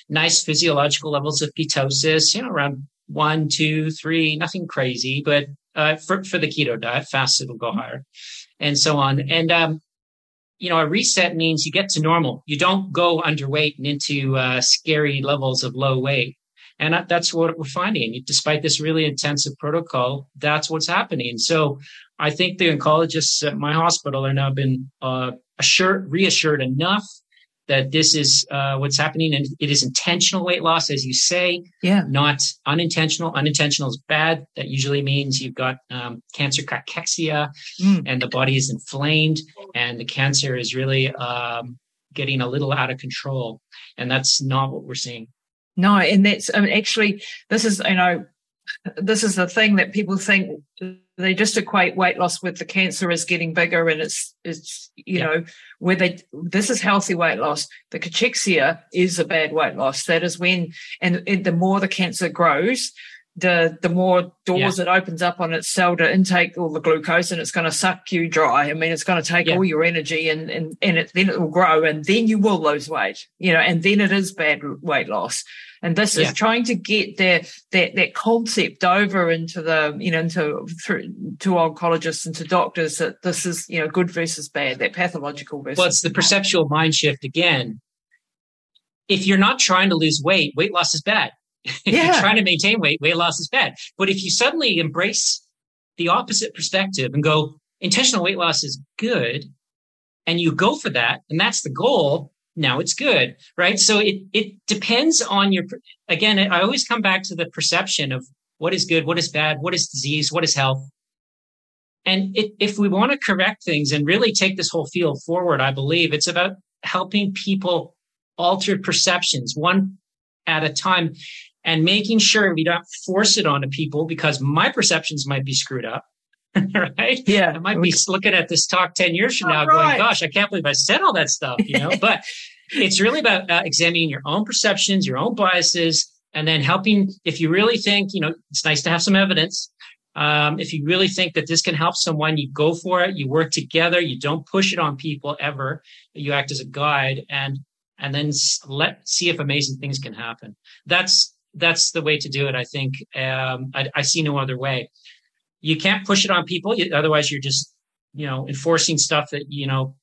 nice physiological levels of ketosis, you know, around 1, 2, 3, nothing crazy, but for the keto diet, fast, it'll go higher and so on. And, you know, a reset means you get to normal. You don't go underweight and into scary levels of low weight. And that's what we're finding. Despite this really intensive protocol, that's what's happening. So I think the oncologists at my hospital are now been reassured enough that this is what's happening, and it is intentional weight loss, as you say, not unintentional. Unintentional is bad. That usually means you've got cancer cachexia, and the body is inflamed, and the cancer is really getting a little out of control, and that's not what we're seeing. No, and that's actually, this is, you know, this is the thing that people think, they just equate weight loss with the cancer is getting bigger, and it's know, where they, this is healthy weight loss. The cachexia is a bad weight loss. That is when, and the more the cancer grows, the more doors it opens up on its cell to intake all the glucose, and it's going to suck you dry. I mean, it's going to take all your energy, and it, then it will grow, and then you will lose weight, you know, and then it is bad weight loss. And this is trying to get that concept over into the, you know, to oncologists and to doctors, that this is, you know, good versus bad, that pathological versus. Well, it's the perceptual mind shift again. If you're not trying to lose weight, weight loss is bad. If you're trying to maintain weight, weight loss is bad. But if you suddenly embrace the opposite perspective and go, intentional weight loss is good, and you go for that, and that's the goal, now it's good, right? So it depends on your, again, I always come back to the perception of what is good, what is bad, what is disease, what is health. And if we want to correct things and really take this whole field forward, I believe it's about helping people alter perceptions one at a time, and making sure we don't force it onto people, because my perceptions might be screwed up, right? Yeah. I might be looking at this talk 10 years from now going, gosh, I can't believe I said all that stuff, you know? But it's really about examining your own perceptions, your own biases, and then helping, if you really think, you know, it's nice to have some evidence. If you really think that this can help someone, you go for it, you work together, you don't push it on people ever, you act as a guide, and then let see if amazing things can happen. That's the way to do it, I think. I see no other way. You can't push it on people. Otherwise, you're just, you know, enforcing stuff that, you know,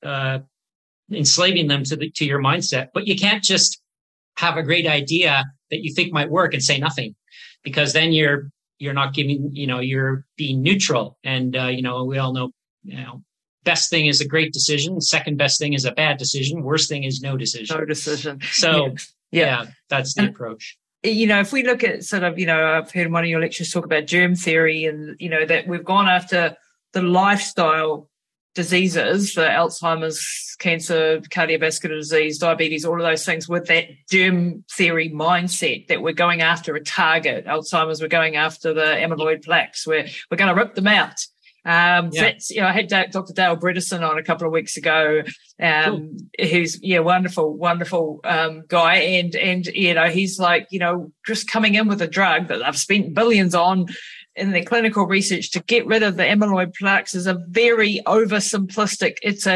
enslaving them to your mindset. But you can't just have a great idea that you think might work and say nothing, because then you're not giving, you know, you're being neutral. And, you know, we all know, you know, best thing is a great decision. Second best thing is a bad decision. Worst thing is no decision. No decision. So, yeah that's the approach. You know, if we look at sort of, you know, I've heard one of your lectures talk about germ theory, and, you know, that we've gone after the lifestyle diseases, the Alzheimer's, cancer, cardiovascular disease, diabetes, all of those things with that germ theory mindset, that we're going after a target. Alzheimer's, we're going after the amyloid plaques. We're going to rip them out. That's, you know, I had Dr. Dale Bredesen on a couple of weeks ago. Who's wonderful guy, and you know, he's like, you know, just coming in with a drug that I've spent billions on in the clinical research to get rid of the amyloid plaques is a very oversimplistic. It's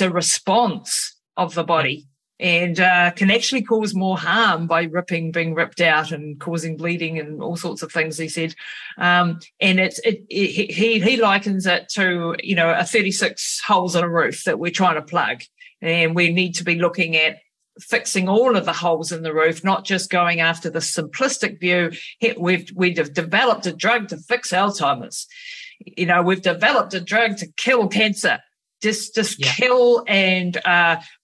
a response of the body, and can actually cause more harm by being ripped out and causing bleeding and all sorts of things, he said. And he likens it to, you know, a 36 holes in a roof that we're trying to plug, and we need to be looking at fixing all of the holes in the roof, not just going after the simplistic view. We've developed a drug to fix Alzheimer's. You know, we've developed a drug to kill cancer. Just kill, and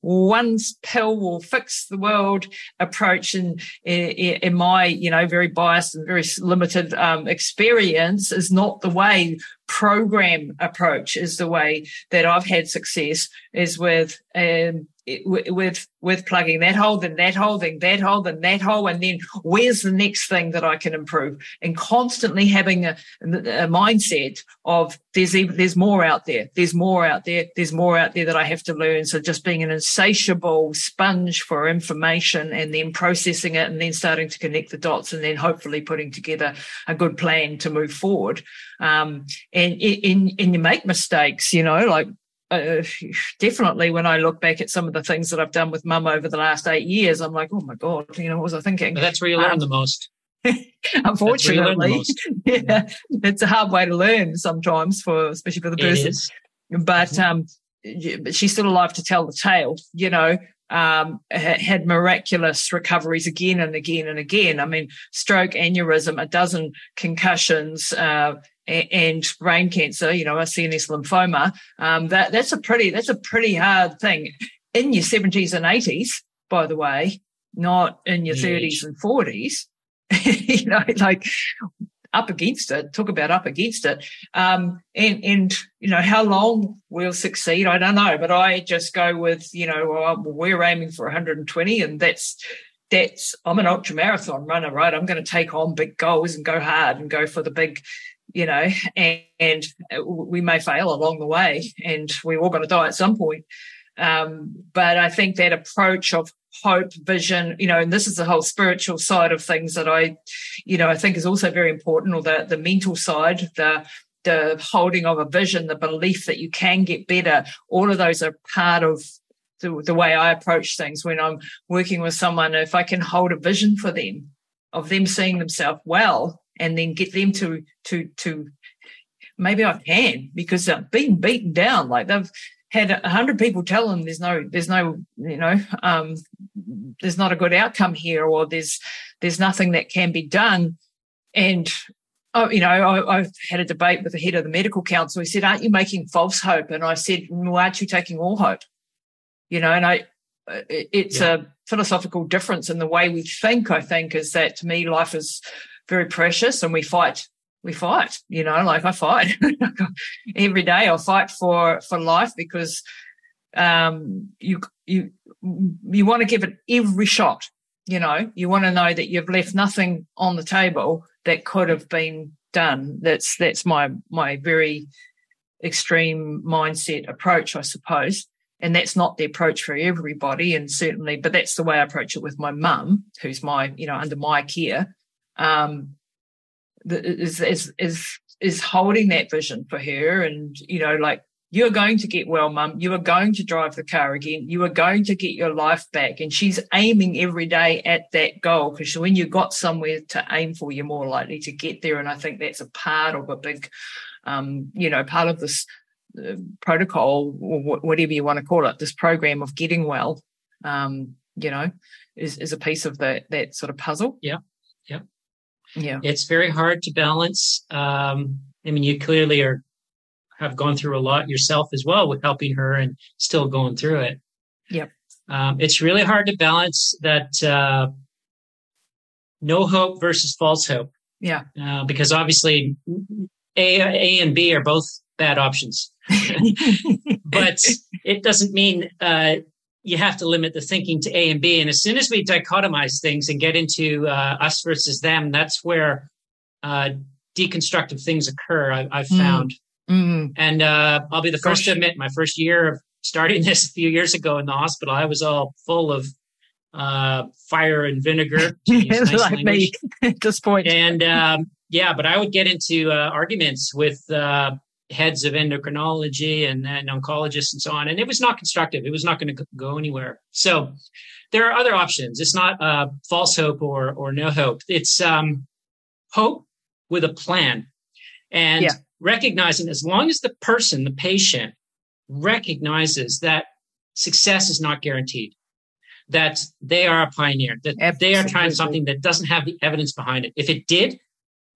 one pill will fix the world approach. And in my, you know, very biased and very limited experience, is not the way. Program approach is the way that I've had success, is with plugging that hole, then that hole, then that hole, then that hole, and then where's the next thing that I can improve, and constantly having a mindset of there's more out there that I have to learn. So just being an insatiable sponge for information, and then processing it, and then starting to connect the dots, and then hopefully putting together a good plan to move forward. And you make mistakes, you know, like definitely when I look back at some of the things that I've done with mum over the last 8 years, I'm like, oh my God, you know, what was I thinking? But that's where you learn the most. Unfortunately, it's a hard way to learn sometimes, especially for the person. It is. But she's still alive to tell the tale, you know. Had miraculous recoveries again and again and again. I mean, stroke, aneurysm, 12 concussions, and brain cancer, you know, a CNS lymphoma. That's a pretty hard thing. in your 70s and 80s, by the way, not in your 30s and 40s, you know, like up against it, talk about up against it. And, you know, how long we'll succeed, I don't know, but I just go with, you know, well, we're aiming for 120 and that's, I'm an ultra marathon runner, right? I'm going to take on big goals and go hard and go for the big, you know, and we may fail along the way and we're all going to die at some point. But I think that approach of hope, vision, you know, and this is the whole spiritual side of things that I, you know, I think is also very important, or the mental side, the holding of a vision, the belief that you can get better. All of those are part of the way I approach things when I'm working with someone. If I can hold a vision for them, of them seeing themselves well, and then get them to maybe I can, because they've been beaten down, like they've had 100 people tell them there's no, you know, there's not a good outcome here, or there's nothing that can be done. And, you know, I've had a debate with the head of the medical council. He said, aren't you making false hope? And I said, well, aren't you taking all hope? You know, and it's a philosophical difference in the way we think, I think, is that to me life is very precious and we fight, you know, like I fight every day. I fight for life because you want to give it every shot, you know. You want to know that you've left nothing on the table that could have been done. That's my very extreme mindset approach, I suppose. And that's not the approach for everybody, and certainly, but that's the way I approach it with my mum, who's my, you know, under my care. Is holding that vision for her, and, you know, like, you're going to get well, mum, you are going to drive the car again, you are going to get your life back. And she's aiming every day at that goal, because when you got somewhere to aim for, you're more likely to get there. And I think that's a part of a big, you know, part of this protocol, or whatever you want to call it, this program of getting well, you know, is a piece of that sort of puzzle. Yeah. It's very hard to balance. I mean, you clearly have gone through a lot yourself as well, with helping her and still going through it. Yep. It's really hard to balance that no hope versus false hope. Yeah. Because obviously A and B are both bad options. But it doesn't mean you have to limit the thinking to A and B. And as soon as we dichotomize things and get into us versus them, that's where deconstructive things occur, I've found. Mm. And I'll be the first to admit, my first year of starting this a few years ago in the hospital, I was all full of fire and vinegar. Nice like language. Me at this point. And but I would get into arguments with heads of endocrinology and oncologists and so on. And it was not constructive. It was not going to go anywhere. So there are other options. It's not false hope or no hope. It's hope with a plan. And recognizing, as long as the person, the patient, recognizes that success is not guaranteed, that they are a pioneer, that Absolutely. They are trying something that doesn't have the evidence behind it. If it did,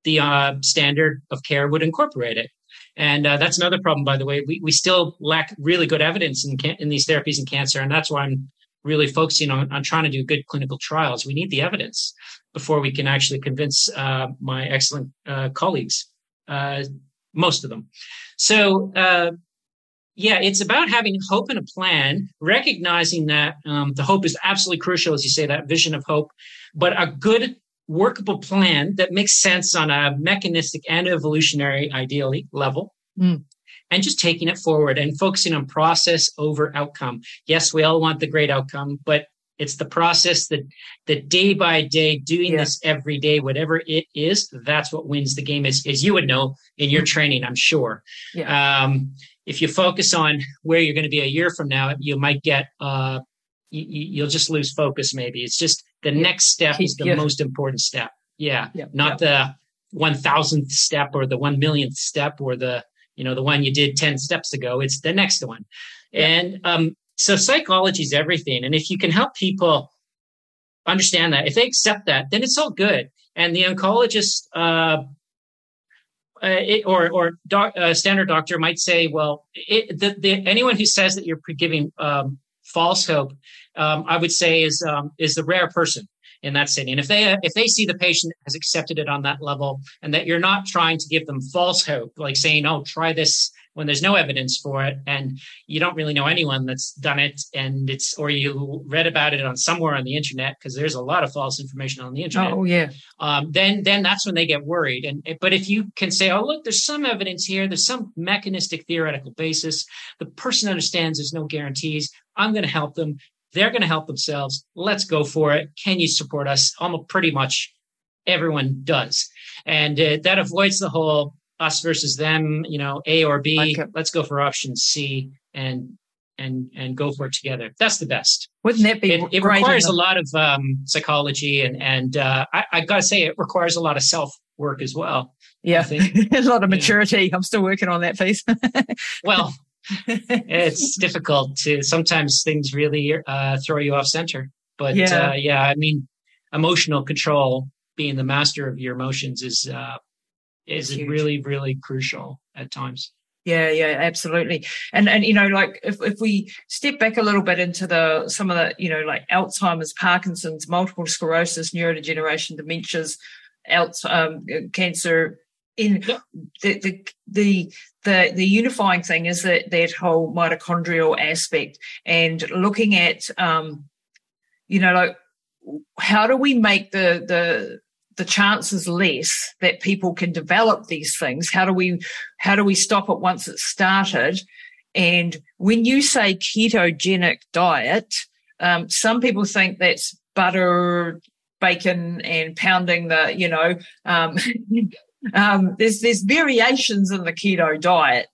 the standard of care would incorporate it. And that's another problem, by the way. We still lack really good evidence in these therapies in cancer. And that's why I'm really focusing on trying to do good clinical trials. We need the evidence before we can actually convince my excellent colleagues, most of them. So, it's about having hope and a plan, recognizing that the hope is absolutely crucial, as you say, that vision of hope, but a good workable plan that makes sense on a mechanistic and evolutionary, ideally, level, and just taking it forward and focusing on process over outcome. Yes, we all want the great outcome, but it's the process, the day by day, doing this every day, whatever it is, that's what wins the game, as you would know in your training, I'm sure. Yeah. If you focus on where you're going to be a year from now, you might get you'll just lose focus maybe. It's just the next step is the most important step. Yeah. Not the 1,000th step or the 1,000,000th step or the, you know, the one you did 10 steps ago. It's the next one. Yeah. And so psychology is everything. And if you can help people understand that, if they accept that, then it's all good. And the oncologist standard doctor might say, well, anyone who says that you're giving false hope, I would say is the rare person in that city. And if they see the patient has accepted it on that level, and that you're not trying to give them false hope, like saying, oh, try this when there's no evidence for it, and you don't really know anyone that's done it, and or you read about it on somewhere on the internet, because there's a lot of false information on the internet. Oh yeah. Then that's when they get worried. But if you can say, oh look, there's some evidence here, there's some mechanistic theoretical basis, the person understands there's no guarantees, I'm going to help them, they're going to help themselves, let's go for it, can you support us? Almost pretty much everyone does, and that avoids the whole us versus them, A or B, okay, let's go for option C and go for it together. That's the best. Wouldn't that be great? It requires a lot of psychology and I got to say, it requires a lot of self-work as well. Yeah, a lot of maturity. Yeah. I'm still working on that piece. Well, it's difficult to, sometimes things really throw you off center. But yeah. Emotional control, being the master of your emotions is really, really crucial at times. Yeah, absolutely. And if we step back a little bit into some of the Alzheimer's, Parkinson's, multiple sclerosis, neurodegeneration, dementias, cancer, the unifying thing is that whole mitochondrial aspect, and looking at, how do we make the chances less that people can develop these things? How do we stop it once it's started? And when you say ketogenic diet, some people think that's butter, bacon, and pounding the, there's variations in the keto diet,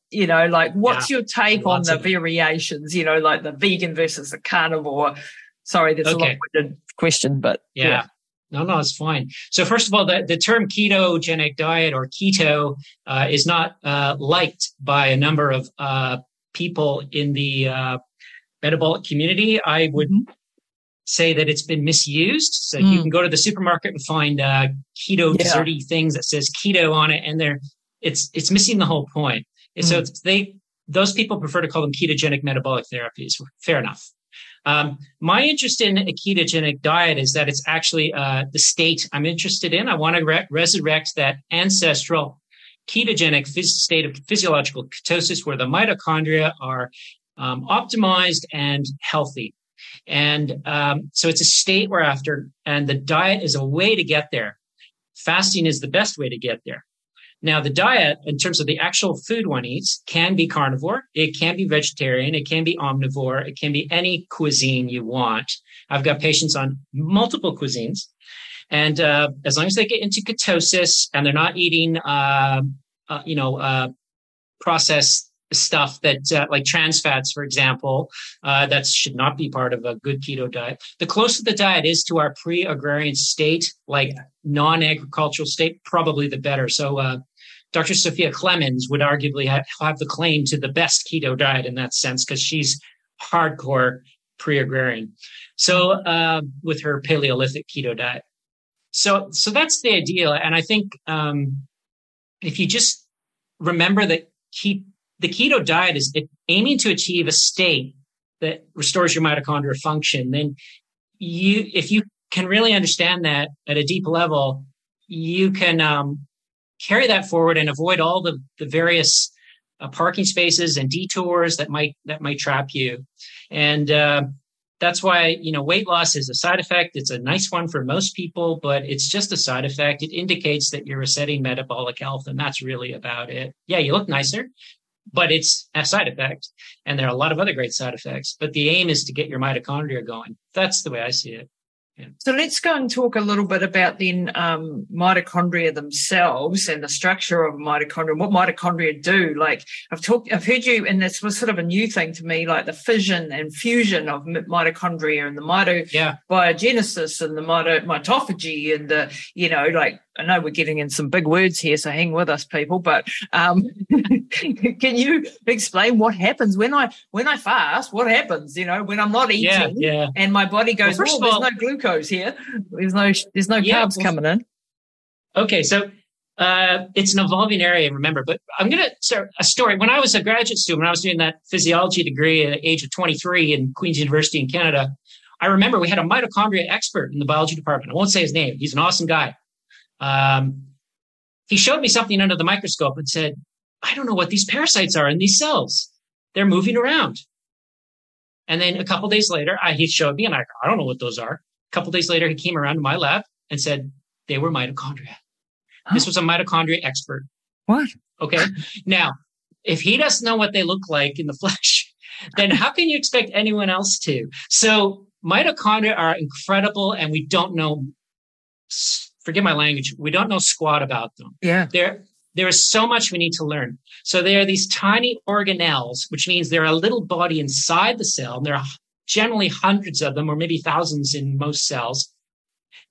what's your take on the variations, like the vegan versus the carnivore? Sorry, that's a long-winded question, but yeah. No, it's fine. So first of all, the term ketogenic diet or keto is not liked by a number of people in the metabolic community. I would say that it's been misused. So you can go to the supermarket and find keto dessert-y things that says keto on it, and it's missing the whole point. And so those people prefer to call them ketogenic metabolic therapies. Fair enough. My interest in a ketogenic diet is that it's actually the state I'm interested in. I want to resurrect that ancestral ketogenic state of physiological ketosis where the mitochondria are optimized and healthy. And so it's a state we're after, and the diet is a way to get there. Fasting is the best way to get there. Now, the diet, in terms of the actual food one eats, can be carnivore, it can be vegetarian, it can be omnivore, it can be any cuisine you want. I've got patients on multiple cuisines, and as long as they get into ketosis and they're not eating, processed stuff that, like trans fats, for example, that should not be part of a good keto diet. The closer the diet is to our pre-agrarian state, like non-agricultural state, probably the better. So, Dr. Sophia Clemens would arguably have the claim to the best keto diet in that sense, because she's hardcore pre-agrarian. So with her Paleolithic keto diet. So that's the ideal. And I think if you just remember that the keto diet is aiming to achieve a state that restores your mitochondrial function, then if you can really understand that at a deep level, you can carry that forward and avoid all the various parking spaces and detours that might trap you. And that's why, weight loss is a side effect. It's a nice one for most people, but it's just a side effect. It indicates that you're resetting metabolic health, and that's really about it. Yeah, you look nicer, but it's a side effect. And there are a lot of other great side effects, but the aim is to get your mitochondria going. That's the way I see it. Yeah. So let's go and talk a little bit about then mitochondria themselves and the structure of mitochondria and what mitochondria do. Like I've heard you, and this was sort of a new thing to me, like the fission and fusion of mitochondria and the biogenesis and the mitophagy and the, I know we're getting in some big words here, so hang with us, people. But can you explain what happens when I fast? What happens? When I'm not eating and my body goes, well, there's no glucose here. There's no carbs coming in. Okay, so It's an evolving area, remember, but I'm going to start a story. When I was a graduate student, I was doing that physiology degree at the age of 23 in Queen's University in Canada. I remember we had a mitochondria expert in the biology department. I won't say his name. He's an awesome guy. He showed me something under the microscope and said, I don't know what these parasites are in these cells. They're moving around. And then a couple days later, he showed me and I don't know what those are. A couple days later, he came around to my lab and said, they were mitochondria. Huh? This was a mitochondria expert. What? Okay. Now, if he doesn't know what they look like in the flesh, then how can you expect anyone else to? So mitochondria are incredible, and we don't know, forgive my language, we don't know squat about them. Yeah. There is so much we need to learn. So they are these tiny organelles, which means they're a little body inside the cell. And there are generally hundreds of them, or maybe thousands in most cells.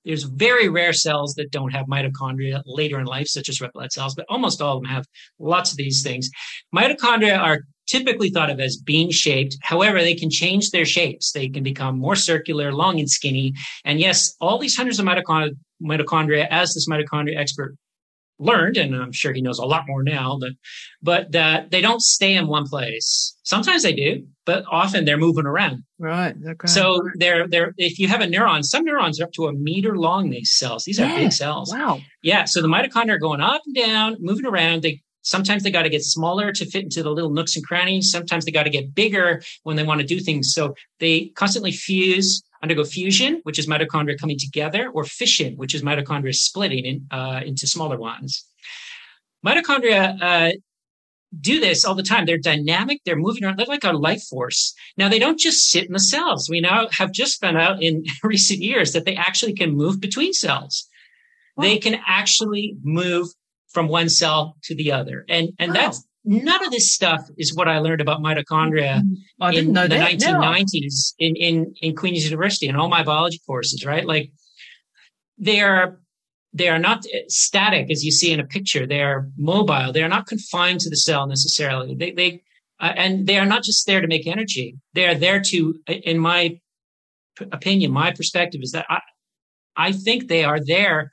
There's very rare cells that don't have mitochondria later in life, such as red blood cells, but almost all of them have lots of these things. Mitochondria are typically thought of as bean-shaped. However, they can change their shapes. They can become more circular, long and skinny. And yes, all these hundreds of mitochondria, as this mitochondria expert learned, and I'm sure he knows a lot more now, but they don't stay in one place. Sometimes they do, but often they're moving around. Right. Okay. So they're if you have a neuron, some neurons are up to a meter long, these cells. These are big cells. Wow. Yeah. So the mitochondria are going up and down, moving around. Sometimes they got to get smaller to fit into the little nooks and crannies. Sometimes they got to get bigger when they want to do things. So they constantly undergo fusion, which is mitochondria coming together, or fission, which is mitochondria splitting into smaller ones. Mitochondria do this all the time. They're dynamic. They're moving around. They're like a life force. Now, they don't just sit in the cells. We now have just found out in recent years that they actually can move between cells. Wow. They can actually move from one cell to the other. And wow. That's none of this stuff is what I learned about mitochondria in the 1990s in Queen's University and all my biology courses, right? Like they are not static as you see in a picture. They are mobile. They are not confined to the cell necessarily. And they are not just there to make energy. They are there to, in my opinion, my perspective is that I think they are there.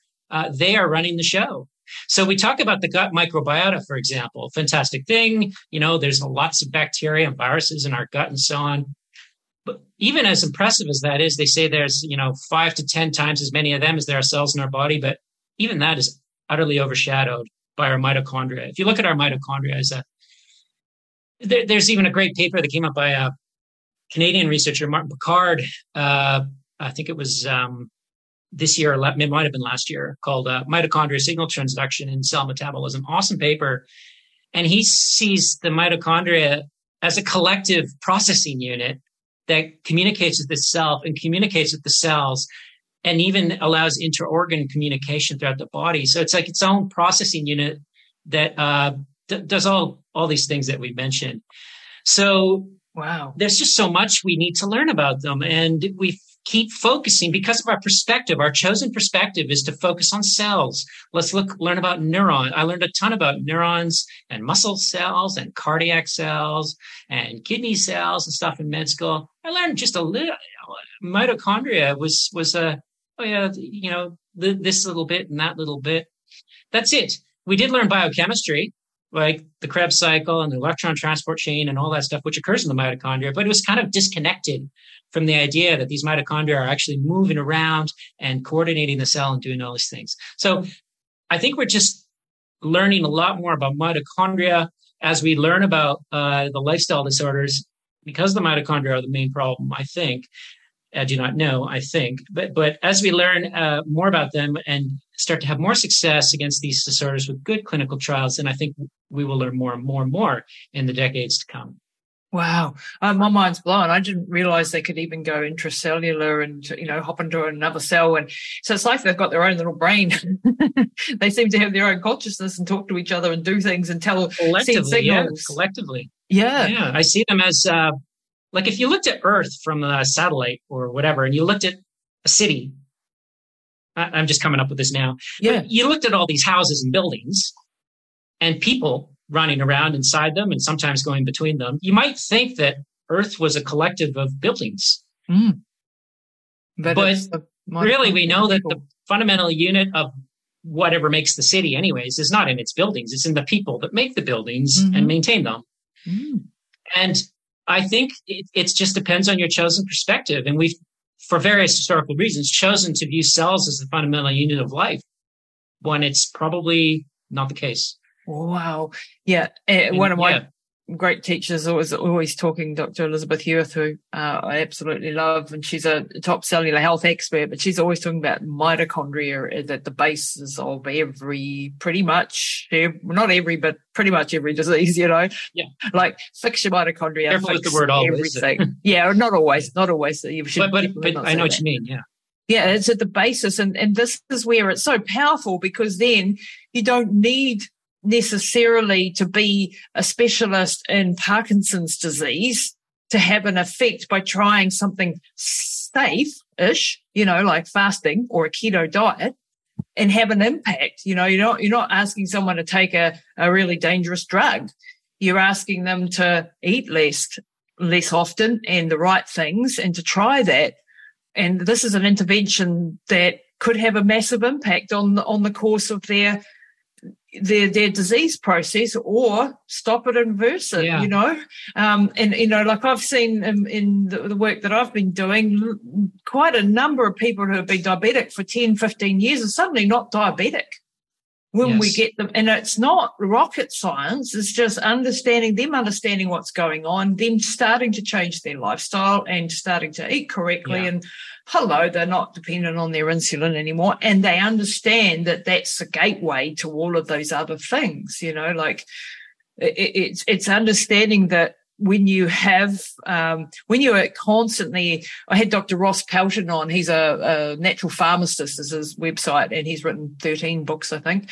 They are running the show. So we talk about the gut microbiota, for example, fantastic thing. You know, there's lots of bacteria and viruses in our gut and so on. But even as impressive as that is, they say there's, 5 to 10 times as many of them as there are cells in our body. But even that is utterly overshadowed by our mitochondria. If you look at our mitochondria, there's even a great paper that came up by a Canadian researcher, Martin Picard. I think it was... this year, it might have been last year, called Mitochondria Signal Transduction in Cell Metabolism. Awesome paper. And he sees the mitochondria as a collective processing unit that communicates with itself and communicates with the cells and even allows inter-organ communication throughout the body. So it's like its own processing unit that does all these things that we mentioned. So wow, there's just so much we need to learn about them. And we keep focusing because of our perspective. Our chosen perspective is to focus on cells. Let's learn about neurons. I learned a ton about neurons and muscle cells and cardiac cells and kidney cells and stuff in med school. I learned just a little. Mitochondria was this little bit and that little bit. That's it. We did learn biochemistry, like the Krebs cycle and the electron transport chain and all that stuff, which occurs in the mitochondria, but it was kind of disconnected from the idea that these mitochondria are actually moving around and coordinating the cell and doing all these things. So I think we're just learning a lot more about mitochondria as we learn about the lifestyle disorders, because the mitochondria are the main problem, I think. I do not know, I think. But as we learn more about them and start to have more success against these disorders with good clinical trials, then I think we will learn more and more and more in the decades to come. Wow. My mind's blown. I didn't realize they could even go intracellular and, hop into another cell. And so it's like they've got their own little brain. They seem to have their own consciousness and talk to each other and do things and send signals. Yeah, collectively. Yeah. Yeah. I see them as, like if you looked at Earth from a satellite or whatever, and you looked at a city, I'm just coming up with this now. Yeah. You looked at all these houses and buildings and people running around inside them and sometimes going between them, you might think that Earth was a collective of buildings. Mm. But really, we know that the fundamental unit of whatever makes the city anyways is not in its buildings. It's in the people that make the buildings and maintain them. And I think it just depends on your chosen perspective. And we've, for various historical reasons, chosen to view cells as the fundamental unit of life when it's probably not the case. Wow. Yeah. One of my great teachers was always talking, Dr. Elizabeth Hewitt, who I absolutely love, and she's a top cellular health expert, but she's always talking about mitochondria at the basis of pretty much every disease, you know. Yeah. Like fix your mitochondria. Careful with the word always. Everything. Yeah, not always, not always. You should, but I know what you mean, yeah. Yeah, it's at the basis, and this is where it's so powerful, because then you don't need necessarily to be a specialist in Parkinson's disease to have an effect by trying something safe-ish, you know, like fasting or a keto diet, and have an impact. You know, you're not asking someone to take a really dangerous drug. You're asking them to eat less often and the right things, and to try that. And this is an intervention that could have a massive impact on the course of their disease process, or stop it and reverse it, you know. And, you know, like I've seen in the work that I've been doing, quite a number of people who have been diabetic for 10, 15 years are suddenly not diabetic when we get them. And it's not rocket science. It's just understanding what's going on, them starting to change their lifestyle and starting to eat correctly. Yeah. And hello, they're not dependent on their insulin anymore. And they understand that that's the gateway to all of those other things, you know, like it's understanding that when you have, when you are constantly, I had Dr. Ross Pelton on. He's a natural pharmacist, is his website, and he's written 13 books, I think,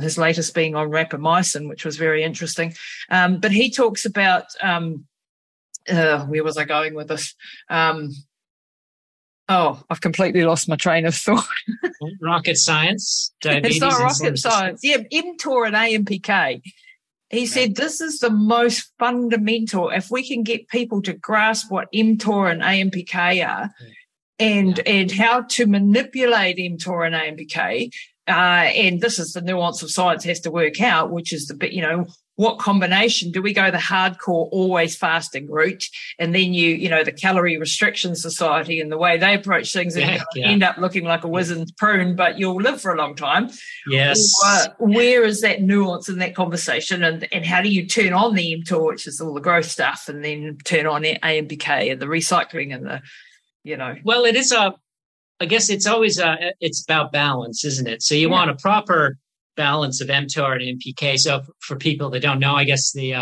his latest being on rapamycin, which was very interesting. But he talks about, where was I going with this? I've completely lost my train of thought. Rocket science, diabetes. It's not rocket science. Yeah, mTOR and AMPK. He said this is the most fundamental. If we can get people to grasp what mTOR and AMPK are, and how to manipulate mTOR and AMPK, and this is the nuance of science has to work out, which is the bit, you know, what combination do we go the hardcore always fasting route, and then you know the calorie restriction society and the way they approach things, and end up looking like a wizened prune, but you'll live for a long time. Yes. Where is that nuance in that conversation, and how do you turn on the mTOR, which is all the growth stuff, and then turn on AMPK and the recycling and the, you know. Well, it is it's about balance, isn't it? So you want a proper balance of mTOR and AMPK. So for people that don't know, I guess the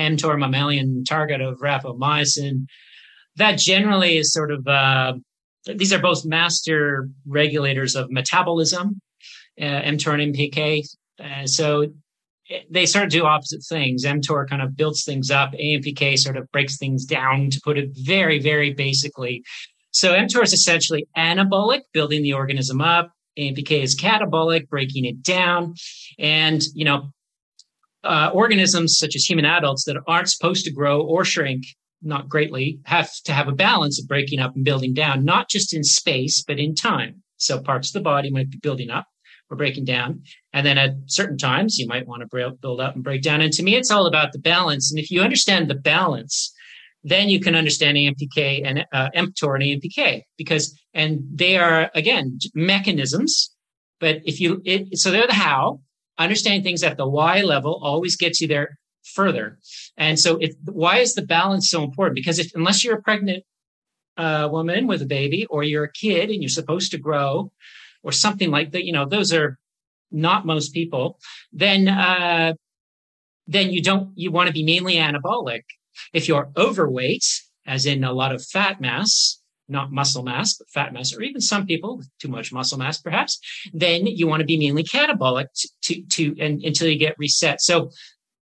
mTOR mammalian target of rapamycin, that generally is sort of, these are both master regulators of metabolism, mTOR and AMPK. So they sort of do opposite things. mTOR kind of builds things up. AMPK sort of breaks things down, to put it very, very basically. So mTOR is essentially anabolic, building the organism up. AMPK is catabolic, breaking it down. And, you know, organisms such as human adults that aren't supposed to grow or shrink, not greatly, have to have a balance of breaking up and building down, not just in space, but in time. So parts of the body might be building up or breaking down. And then at certain times, you might want to build up and break down. And to me, it's all about the balance. And if you understand the balance, then you can understand AMPK and mTOR and AMPK, because they are, again, mechanisms. But so they're the how. Understanding things at the why level always gets you there further. And so why is the balance so important? Because unless you're a pregnant woman with a baby, or you're a kid and you're supposed to grow or something like that, you know, those are not most people, then you want to be mainly anabolic. If you're overweight, as in a lot of fat mass, not muscle mass, but fat mass, or even some people with too much muscle mass, perhaps, then you want to be mainly catabolic to until you get reset. So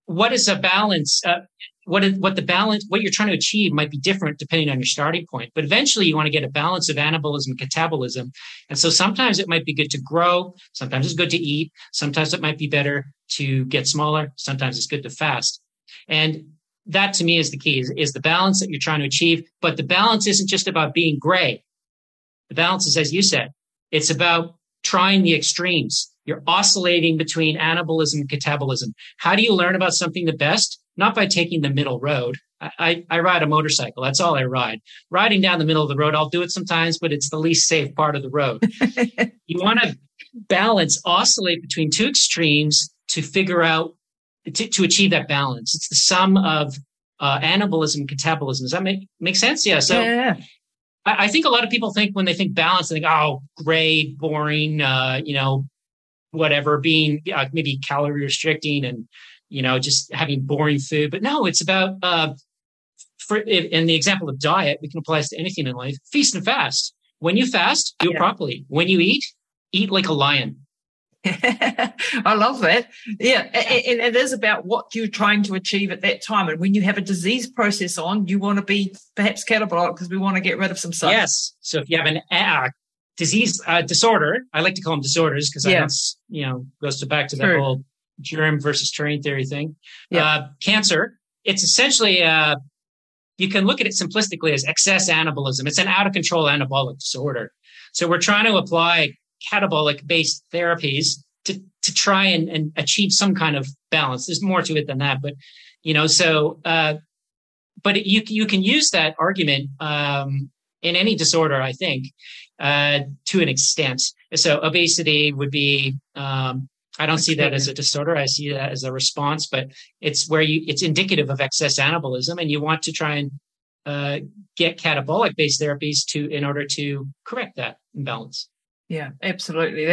what is a balance? What you're trying to achieve might be different depending on your starting point, but eventually you want to get a balance of anabolism and catabolism. And so sometimes it might be good to grow. Sometimes it's good to eat. Sometimes it might be better to get smaller. Sometimes it's good to fast. And that to me is the key, is the balance that you're trying to achieve. But the balance isn't just about being gray. The balance is, as you said, it's about trying the extremes. You're oscillating between anabolism and catabolism. How do you learn about something the best? Not by taking the middle road. I ride a motorcycle. That's all I ride. Riding down the middle of the road, I'll do it sometimes, but it's the least safe part of the road. You want to balance, oscillate between two extremes to figure out, to achieve that balance. It's the sum of anabolism and catabolism. Does that make sense? Yeah. So yeah. I think a lot of people think when they think balance, they think, oh, gray, boring, whatever, being maybe calorie restricting and, just having boring food. But no, it's about, in the example of diet, we can apply this to anything in life, feast and fast. When you fast, do it properly. When you eat, eat like a lion. I love that. Yeah. And it is about what you're trying to achieve at that time. And when you have a disease process on, you want to be perhaps catabolic because we want to get rid of some stuff. Yes. So if you have an disease disorder, I like to call them disorders because that's, goes back to that whole germ versus terrain theory thing. Yeah. Cancer, it's essentially, you can look at it simplistically as excess anabolism. It's an out of control anabolic disorder. So we're trying to apply catabolic based therapies to try and achieve some kind of balance. There's more to it than that, but but you can use that argument in any disorder, I think, to an extent. So obesity would be I don't see that as a disorder. I see that as a response, but it's where it's indicative of excess anabolism, and you want to try and get catabolic based therapies in order to correct that imbalance. Yeah, absolutely.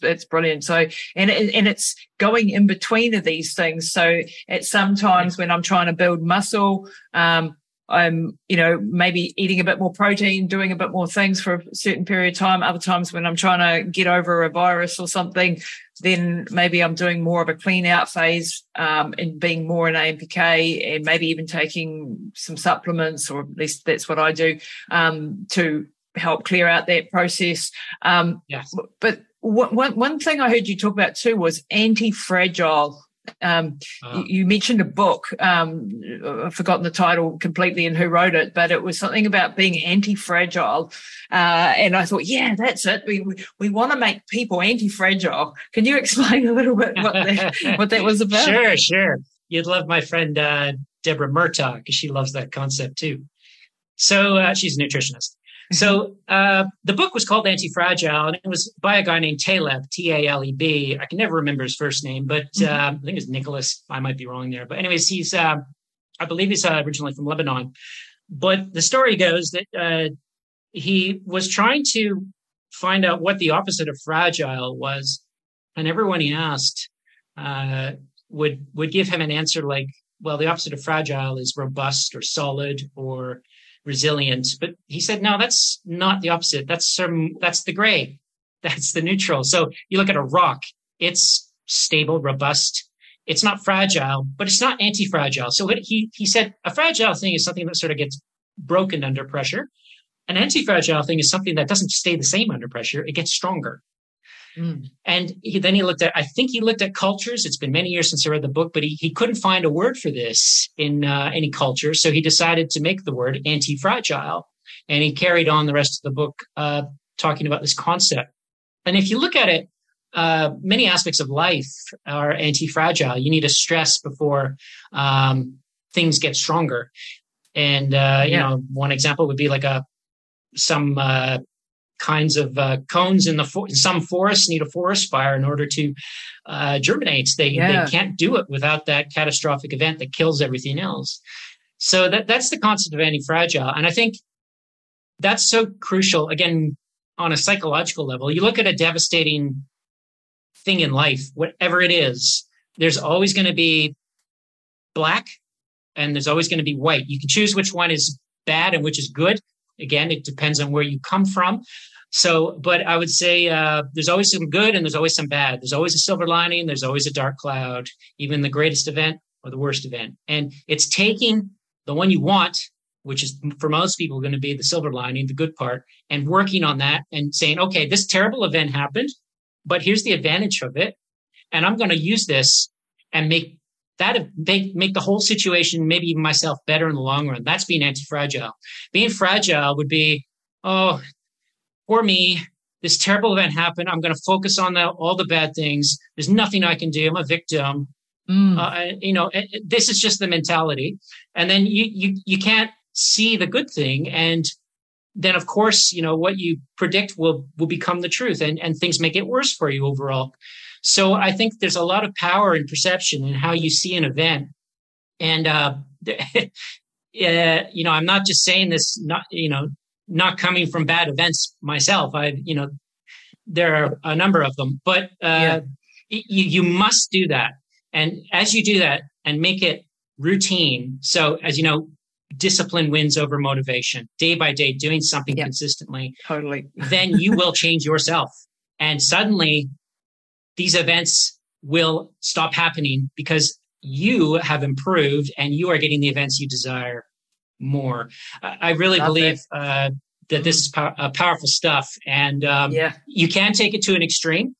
That's brilliant. So, and it's going in between of these things. So at sometimes when I'm trying to build muscle, I'm, maybe eating a bit more protein, doing a bit more things for a certain period of time. Other times when I'm trying to get over a virus or something, then maybe I'm doing more of a clean out phase, and being more in AMPK and maybe even taking some supplements, or at least that's what I do, to help clear out that process. Yes. But one thing I heard you talk about too was anti-fragile. You mentioned a book, I've forgotten the title completely and who wrote it, but it was something about being anti-fragile. And I thought, that's it. We want to make people anti-fragile. Can you explain a little bit what that was about? Sure. You'd love my friend, Deborah Murtaugh, because she loves that concept too. So she's a nutritionist. So the book was called Anti-Fragile, and it was by a guy named Taleb, T-A-L-E-B. I can never remember his first name, but I think it was Nicholas. I might be wrong there. But anyways, he's, I believe he's originally from Lebanon. But the story goes that he was trying to find out what the opposite of fragile was. And everyone he asked would give him an answer like, well, the opposite of fragile is robust or solid or resilient. But he said, no, that's not the opposite. That's the gray. That's the neutral. So you look at a rock, it's stable, robust. It's not fragile, but it's not anti-fragile. So he said a fragile thing is something that sort of gets broken under pressure. An anti-fragile thing is something that doesn't stay the same under pressure. It gets stronger. Mm. And then he looked at, I think he looked at cultures. It's been many years since I read the book, but he couldn't find a word for this in any culture. So he decided to make the word anti-fragile. And he carried on the rest of the book talking about this concept. And if you look at it, many aspects of life are anti-fragile. You need to stress before things get stronger. And, one example would be like some kinds of cones in some forests need a forest fire in order to germinate. They can't do it without that catastrophic event that kills everything else. So that's the concept of anti-fragile. And I think that's so crucial, again, on a psychological level. You look at a devastating thing in life, whatever it is, there's always going to be black and there's always going to be white. You can choose which one is bad and which is good. Again, it depends on where you come from. So, but I would say there's always some good and there's always some bad. There's always a silver lining. There's always a dark cloud, even the greatest event or the worst event. And it's taking the one you want, which is for most people going to be the silver lining, the good part, and working on that and saying, okay, this terrible event happened, but here's the advantage of it. And I'm going to use this and make the whole situation, maybe even myself, better in the long run. That's being anti-fragile. Being fragile would be, oh, poor me. This terrible event happened. I'm going to focus on all the bad things. There's nothing I can do. I'm a victim. This is just the mentality. And then you can't see the good thing. And then, of course, what you predict will become the truth, and things make it worse for you overall. So I think there's a lot of power in perception and how you see an event. And, I'm not just saying this, not coming from bad events myself. There are a number of them, but you must do that. And as you do that and make it routine. So as you know, discipline wins over motivation, day by day, doing something consistently. Totally. Then you will change yourself. And suddenly these events will stop happening because you have improved and you are getting the events you desire more. I really believe that this is powerful stuff. And you can take it to an extreme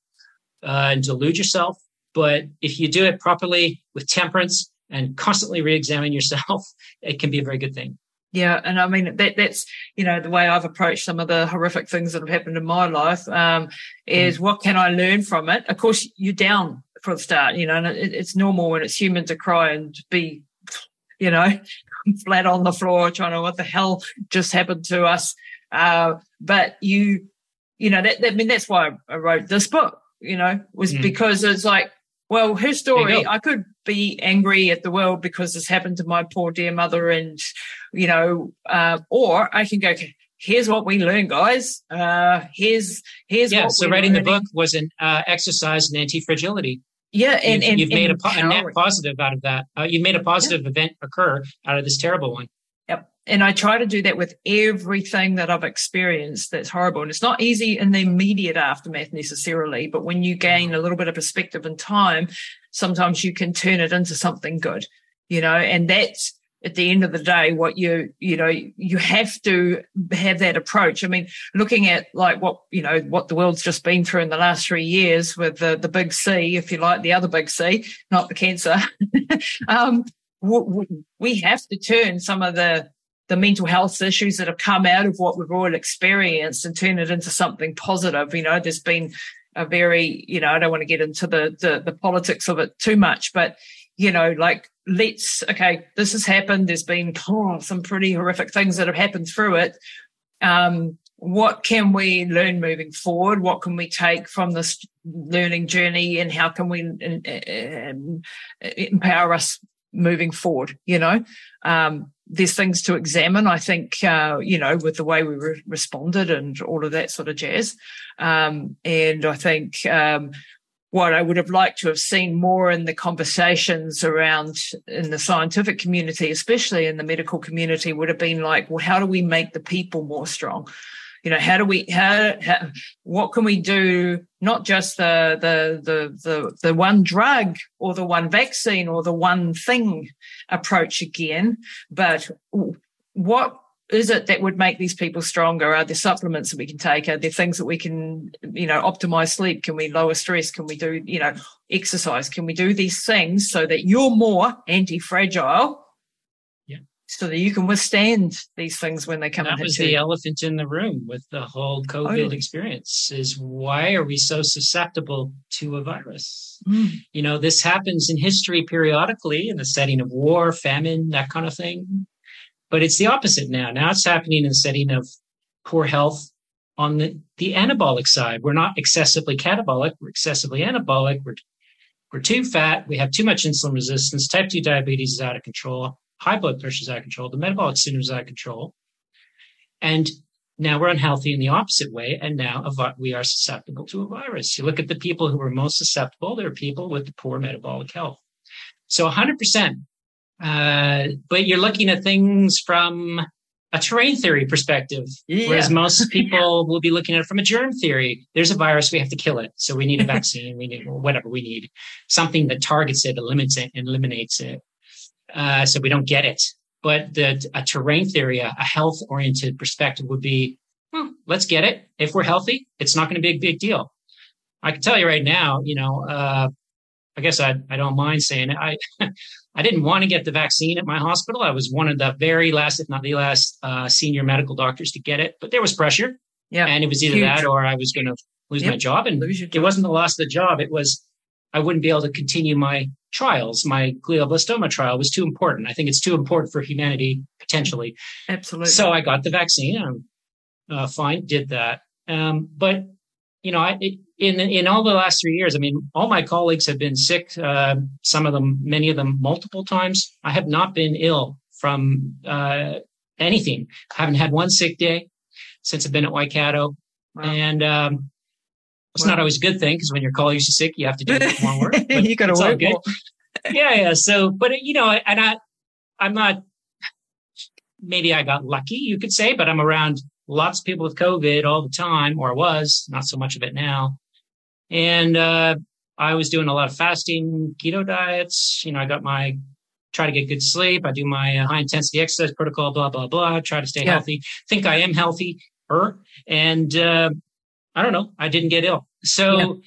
and delude yourself. But if you do it properly with temperance and constantly re-examine yourself, it can be a very good thing. Yeah. And I mean, that's, the way I've approached some of the horrific things that have happened in my life is what can I learn from it? Of course, you're down for the start, and it's normal when it's human to cry and be, flat on the floor trying to, what the hell just happened to us? But that's why I wrote this book, was because it's like, well, her story, I could be angry at the world because this happened to my poor dear mother and, or I can go, okay, here's what we learn, guys. So writing the book was an exercise in anti-fragility. Yeah. And you've made a net positive out of that. You've made a positive event occur out of this terrible one. Yep. And I try to do that with everything that I've experienced that's horrible. And it's not easy in the immediate aftermath necessarily, but when you gain a little bit of perspective and time, sometimes you can turn it into something good, and that's at the end of the day what you have to have that approach. I mean, looking at like what the world's just been through in the last 3 years with the big C, if you like, the other big C, not the cancer, we have to turn some of the mental health issues that have come out of what we've all experienced and turn it into something positive. There's been a very, I don't want to get into the politics of it too much, but, this has happened. There's been some pretty horrific things that have happened through it. What can we learn moving forward? What can we take from this learning journey, and how can we empower us moving forward? There's things to examine, I think, with the way we responded and all of that sort of jazz. And I think what I would have liked to have seen more in the conversations around in the scientific community, especially in the medical community, would have been like, well, how do we make the people more strong? What can we do? Not just the one drug or the one vaccine or the one thing approach again, but what is it that would make these people stronger? Are there supplements that we can take? Are there things that we can, optimize sleep? Can we lower stress? Can we do, exercise? Can we do these things so that you're more anti-fragile? So that you can withstand these things when they come. That was the elephant in the room with the whole COVID experience is why are we so susceptible to a virus? This happens in history periodically in the setting of war, famine, that kind of thing. But it's the opposite now. Now it's happening in the setting of poor health on the anabolic side. We're not excessively catabolic. We're excessively anabolic. We're too fat. We have too much insulin resistance. Type 2 diabetes is out of control. High blood pressure is out of control. The metabolic syndrome is out of control. And now we're unhealthy in the opposite way. And now we are susceptible to a virus. You look at the people who are most susceptible. They're people with the poor metabolic health. So 100%. But you're looking at things from a terrain theory perspective, whereas most people will be looking at it from a germ theory. There's a virus. We have to kill it. So we need a vaccine. We need whatever we need, something that targets it, eliminates it. So we don't get it. But a terrain theory, a health-oriented perspective would be, let's get it. If we're healthy, it's not going to be a big deal. I can tell you right now, I guess I don't mind saying it. I didn't want to get the vaccine at my hospital. I was one of the very last, if not the last, senior medical doctors to get it. But there was pressure. Yeah. And it was either that or I was going to lose my job. And it wasn't the loss of the job. It was I wouldn't be able to continue my trials. My glioblastoma trial was too important. I think it's too important for humanity, potentially. Absolutely. So I got the vaccine. And I'm fine, did that. But, you know, in all the last 3 years, I mean, all my colleagues have been sick, some of them, many of them multiple times. I have not been ill from anything. I haven't had one sick day since I've been at Waikato. Wow. And it's not always a good thing because when your colleagues are sick, you have to do more work. You got to work more. Yeah. So, but, you know, and I'm not, maybe I got lucky, you could say, but I'm around lots of people with COVID all the time, or was, not so much of it now. And I was doing a lot of fasting, keto diets. You know, I got my, try to get good sleep. I do my high intensity exercise protocol, blah, blah, blah. Try to stay healthy. Think I am healthier. And I don't know. I didn't get ill. So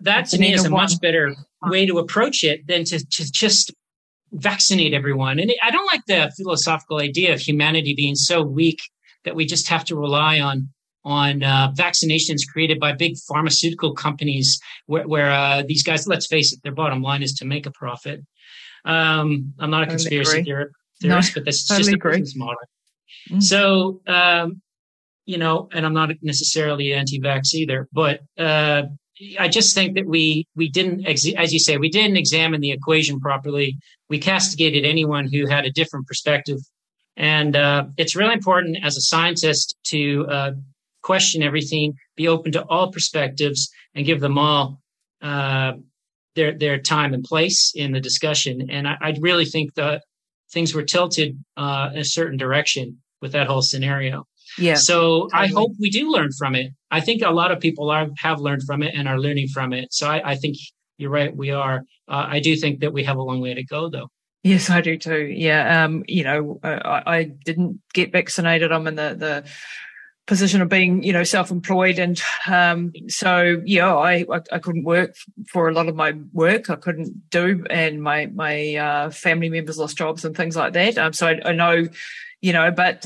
that to me is a much better way to approach it than to just vaccinate everyone. And I don't like the philosophical idea of humanity being so weak that we just have to rely on vaccinations created by big pharmaceutical companies where these guys, let's face it, their bottom line is to make a profit. I'm not a conspiracy theorist, but that's just a business model. Mm-hmm. So, you know, and I'm not necessarily anti-vax either, but I just think that we didn't, as you say, we didn't examine the equation properly. We castigated anyone who had a different perspective. And it's really important as a scientist to question everything, be open to all perspectives, and give them all their time and place in the discussion. And I really think that things were tilted in a certain direction with that whole scenario. Yeah. So totally. I hope we do learn from it. I think a lot of people have learned from it and are learning from it. So I think you're right. We are. I do think that we have a long way to go, though. Yes, I do too. Yeah. You know, I didn't get vaccinated. I'm in the position of being, you know, self-employed. And so, yeah, I couldn't work for a lot of my work. I couldn't do. And my family members lost jobs and things like that. So I know, you know, but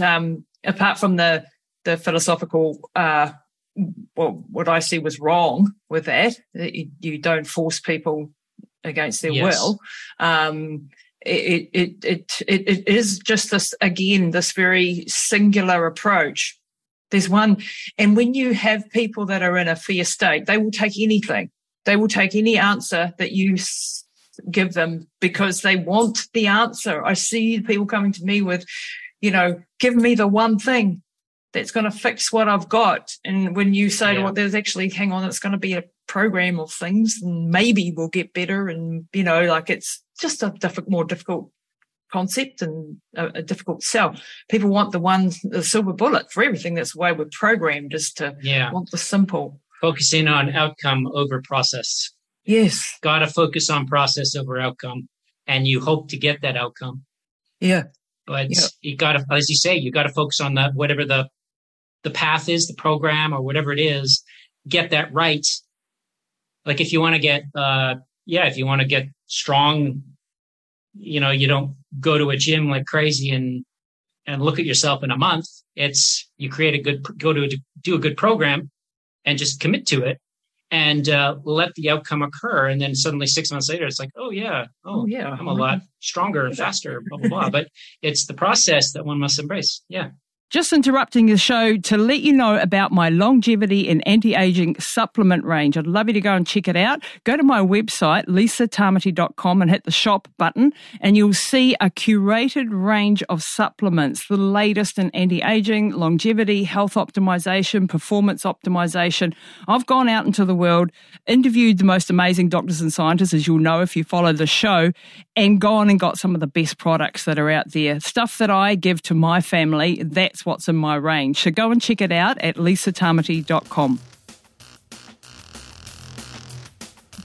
apart from the philosophical, well, what I see was wrong with that, you don't force people against their will. It is just this, again, this very singular approach. There's one, and when you have people that are in a fear state, they will take anything. They will take any answer that you give them because they want the answer. I see people coming to me with, you know, give me the one thing that's going to fix what I've got. And when you say, well, there's actually, hang on, it's going to be a program of things and maybe we'll get better. And, you know, like it's just a more difficult concept and a difficult sell. People want the silver bullet for everything. That's the way we're programmed, is to want the simple. Focusing on outcome over process. Yes. Got to focus on process over outcome. And you hope to get that outcome. Yeah. But you got to, as you say, you got to focus on that, whatever the path is, the program or whatever it is, get that right. Like if you want to get, if you want to get strong, you know, you don't go to a gym like crazy and look at yourself in a month. It's, you create do a good program and just commit to it and let the outcome occur. And then suddenly 6 months later, it's like, oh yeah, I'm a lot stronger and faster, blah, blah, blah. But it's the process that one must embrace. Yeah. Just interrupting the show to let you know about my longevity and anti-aging supplement range. I'd love you to go and check it out. Go to my website, LisaTamati.com, and hit the shop button, and you'll see a curated range of supplements, the latest in anti-aging, longevity, health optimization, performance optimization. I've gone out into the world, interviewed the most amazing doctors and scientists, as you'll know if you follow the show, and gone and got some of the best products that are out there. Stuff that I give to my family, that's what's in my range. So go and check it out at lisatamati.com.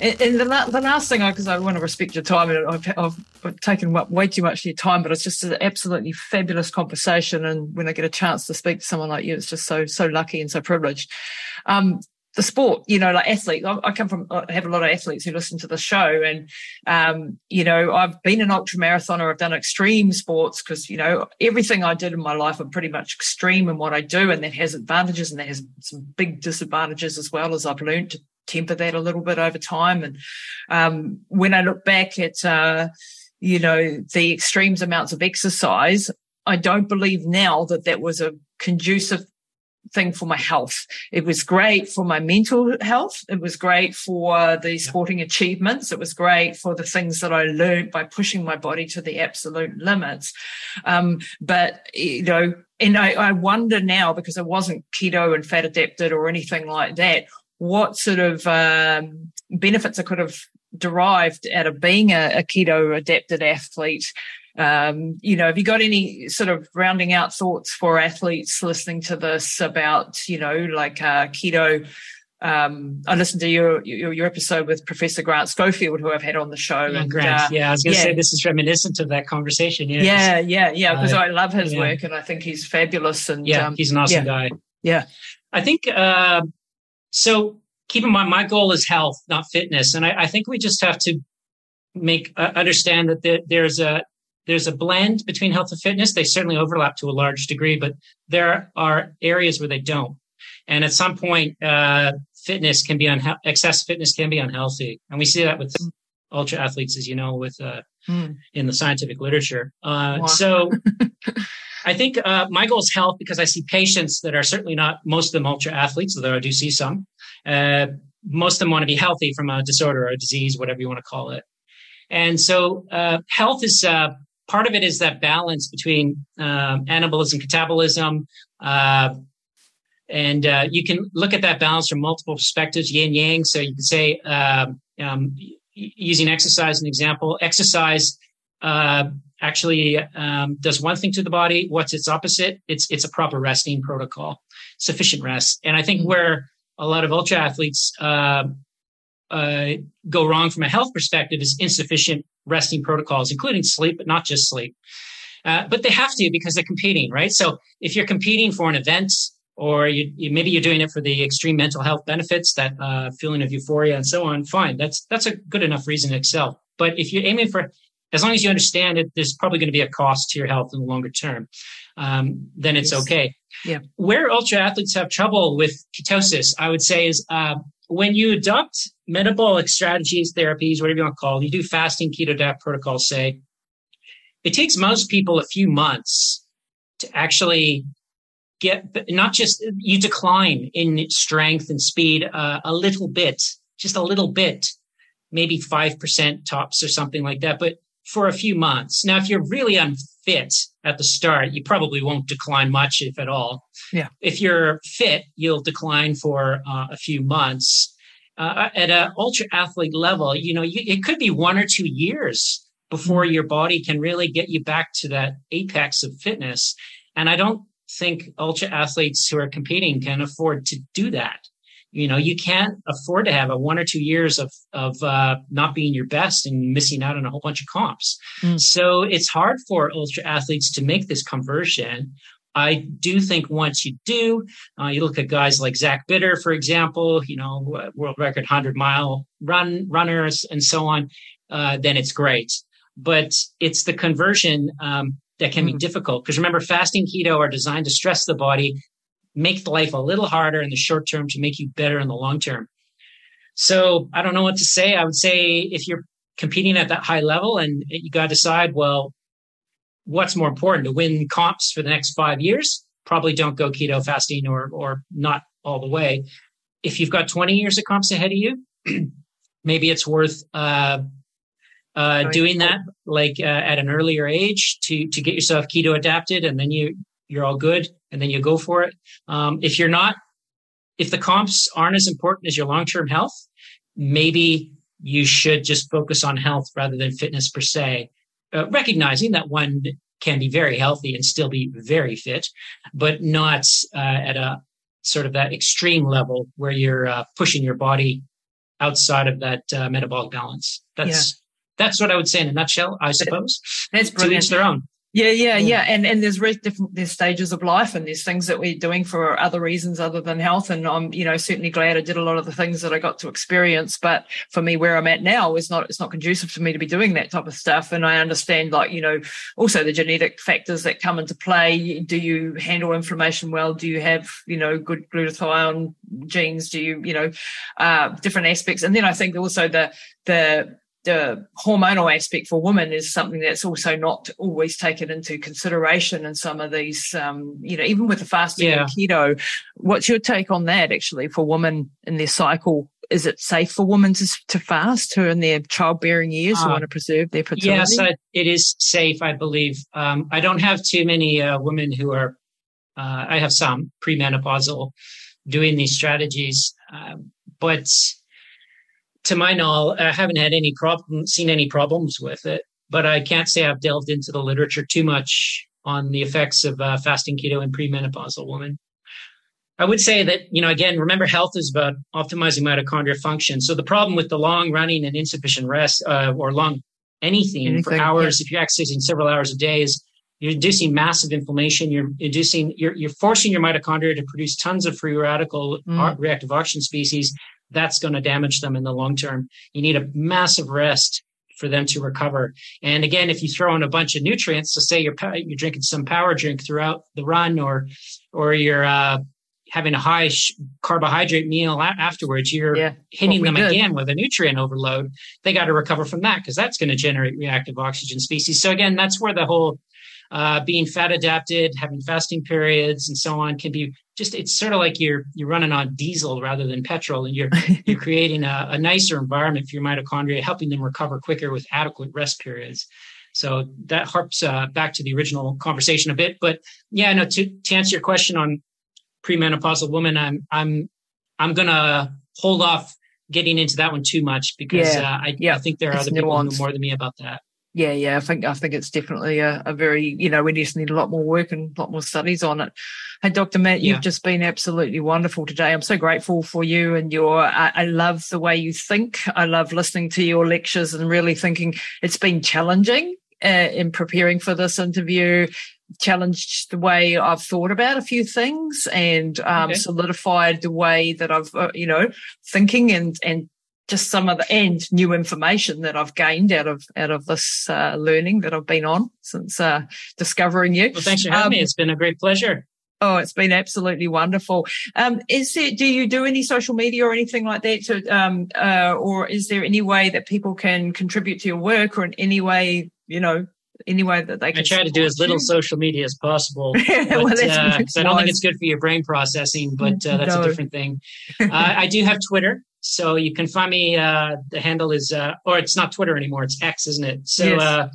And the last thing, because I want to respect your time, and I've taken up way too much of your time, but it's just an absolutely fabulous conversation. And when I get a chance to speak to someone like you, it's just so lucky and so privileged. the sport, you know, like athletes. I have a lot of athletes who listen to the show, and, you know, I've been an ultramarathoner. I've done extreme sports because, you know, everything I did in my life, I'm pretty much extreme in what I do, and that has advantages and that has some big disadvantages as well, as I've learned to temper that a little bit over time. And when I look back at, you know, the extremes amounts of exercise, I don't believe now that that was a conducive thing for my health. It was great for my mental health. It was great for the sporting achievements. It was great for the things that I learned by pushing my body to the absolute limits. But, you know, and I wonder now, because I wasn't keto and fat adapted or anything like that, what sort of benefits I could have derived out of being a keto adapted athlete. You know, have you got any sort of rounding out thoughts for athletes listening to this about, you know, like keto? I listened to your episode with Professor Grant Schofield, who I've had on the show. Oh, and Grant. Yeah, I was going to say this is reminiscent of that conversation. You know, because I love his work, and I think he's fabulous. And he's an awesome guy. Yeah, I think so. Keep in mind, my goal is health, not fitness, and I think we just have to make understand that there's a blend between health and fitness. They certainly overlap to a large degree, but there are areas where they don't. And at some point, fitness can be excess fitness can be unhealthy. And we see that with ultra athletes, as you know, with in the scientific literature. So I think my goal is health, because I see patients that are certainly not, most of them, ultra athletes, although I do see some. Most of them want to be healthy from a disorder or a disease, whatever you want to call it. And so health is... part of it is that balance between anabolism, catabolism, and you can look at that balance from multiple perspectives, yin yang. So you can say, using exercise as an example, exercise actually does one thing to the body. What's its opposite? It's a proper resting protocol, sufficient rest. And I think where a lot of ultra athletes go wrong from a health perspective is insufficient resting protocols, including sleep, but not just sleep. But they have to, because they're competing, right? So if you're competing for an event, or maybe you're doing it for the extreme mental health benefits, that feeling of euphoria and so on, fine. That's a good enough reason to excel. But if you're aiming for, as long as you understand it, there's probably going to be a cost to your health in the longer term, then it's okay. Yeah. Where ultra athletes have trouble with ketosis, I would say, is when you adopt metabolic strategies, therapies, whatever you want to call it, you do fasting, keto diet protocols, say, it takes most people a few months to actually get, not just, you decline in strength and speed a little bit, just a little bit, maybe 5% tops or something like that, but for a few months. Now, if you're really unfit at the start, you probably won't decline much, if at all. Yeah. If you're fit, you'll decline for a few months. At an ultra athlete level, you know, it could be 1 or 2 years before your body can really get you back to that apex of fitness. And I don't think ultra athletes who are competing can afford to do that. You know, you can't afford to have a 1 or 2 years of not being your best and missing out on a whole bunch of comps. So it's hard for ultra athletes to make this conversion. I do think once you do, you look at guys like Zach Bitter, for example, you know, world record 100-mile runners and so on, then it's great. But it's the conversion that can be difficult, because remember, fasting, keto are designed to stress the body, make the life a little harder in the short term to make you better in the long term. So I don't know what to say. I would say if you're competing at that high level and you got to decide, well, what's more important, to win comps for the next 5 years? Probably don't go keto fasting or not all the way. If you've got 20 years of comps ahead of you, maybe it's worth doing that like at an earlier age to get yourself keto adapted, and then you're all good, and then you go for it. If you're not, if the comps aren't as important as your long-term health, maybe you should just focus on health rather than fitness per se, recognizing that one can be very healthy and still be very fit, but not at a sort of that extreme level where you're pushing your body outside of that metabolic balance. That's what I would say in a nutshell, I suppose. That's brilliant. To each their own. Yeah. And there's really different, there's stages of life and there's things that we're doing for other reasons other than health. And I'm, certainly glad I did a lot of the things that I got to experience. But for me, where I'm at now is not, it's not conducive for me to be doing that type of stuff. And I understand, like, also the genetic factors that come into play. Do you handle inflammation well? Do you have, good glutathione genes? Do you, different aspects? And then I think also the hormonal aspect for women is something that's also not always taken into consideration in some of these, even with the fasting and keto. What's your take on that, actually, for women in their cycle? Is it safe for women to fast who are in their childbearing years who want to preserve their fertility? Yes, it is safe, I believe. I don't have too many women who are, I have some premenopausal doing these strategies, but to my knowledge, I haven't had any seen any problems with it, but I can't say I've delved into the literature too much on the effects of fasting keto in premenopausal women. I would say that, again, remember, health is about optimizing mitochondrial function. So the problem with the long running and insufficient rest or long anything for hours, if you're exercising several hours a day, is you're inducing massive inflammation. You're forcing your mitochondria to produce tons of free radical reactive oxygen species. That's going to damage them in the long term. You need a massive rest for them to recover. And again, if you throw in a bunch of nutrients, so say you're drinking some power drink throughout the run, or you're having a high carbohydrate meal afterwards, you're hitting them again with a nutrient overload. They got to recover from that because that's going to generate reactive oxygen species. So again, that's where the whole being fat adapted, having fasting periods and so on can be just, it's sort of like you're running on diesel rather than petrol, and you're creating a nicer environment for your mitochondria, helping them recover quicker with adequate rest periods. So that harps back to the original conversation a bit, but to answer your question on premenopausal women, I'm going to hold off getting into that one too much because I think there are other people who know more than me about that. Yeah. I think it's definitely a very, we just need a lot more work and a lot more studies on it. Hey, Dr. Matt, you've just been absolutely wonderful today. I'm so grateful for you and I love the way you think. I love listening to your lectures and really thinking. It's been challenging in preparing for this interview, challenged the way I've thought about a few things and solidified the way that I've, thinking and just some of the new information that I've gained out of this learning that I've been on since discovering you. Well, thanks for having me. It's been a great pleasure. Oh, it's been absolutely wonderful. Do you do any social media or anything like that? Or is there any way that people can contribute to your work or in any way, any way that they can? I try to do as little social media as possible, but, because I don't think it's good for your brain processing, but that's a different thing. I do have Twitter. So you can find me, the handle is, or it's not Twitter anymore, it's X, isn't it? So yes.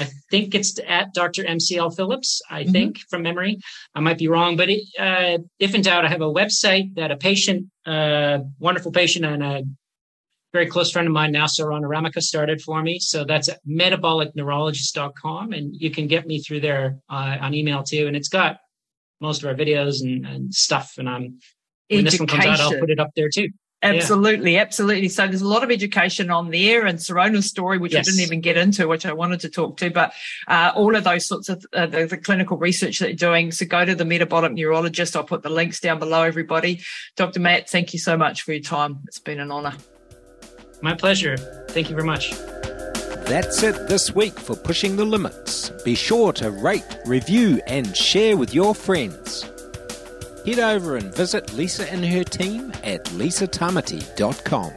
I think it's at Dr. MCL Phillips, I think, from memory. I might be wrong, but if in doubt, I have a website that a patient, wonderful patient and a very close friend of mine now, Sarana Ramika, started for me. So that's at MetabolicNeurologist.com, and you can get me through there on email too. And it's got most of our videos and stuff. And when this one comes out, I'll put it up there too. Absolutely, absolutely. So there's a lot of education on there, and Sarona's story, which I didn't even get into, which I wanted to talk to, but all of those sorts of the clinical research that you're doing. So go to the Metabolic Neurologist. I'll put the links down below, everybody. Dr. Matt, thank you so much for your time. It's been an honor. My pleasure. Thank you very much. That's it this week for Pushing the Limits. Be sure to rate, review, and share with your friends. Head over and visit Lisa and her team at LisaTamati.com.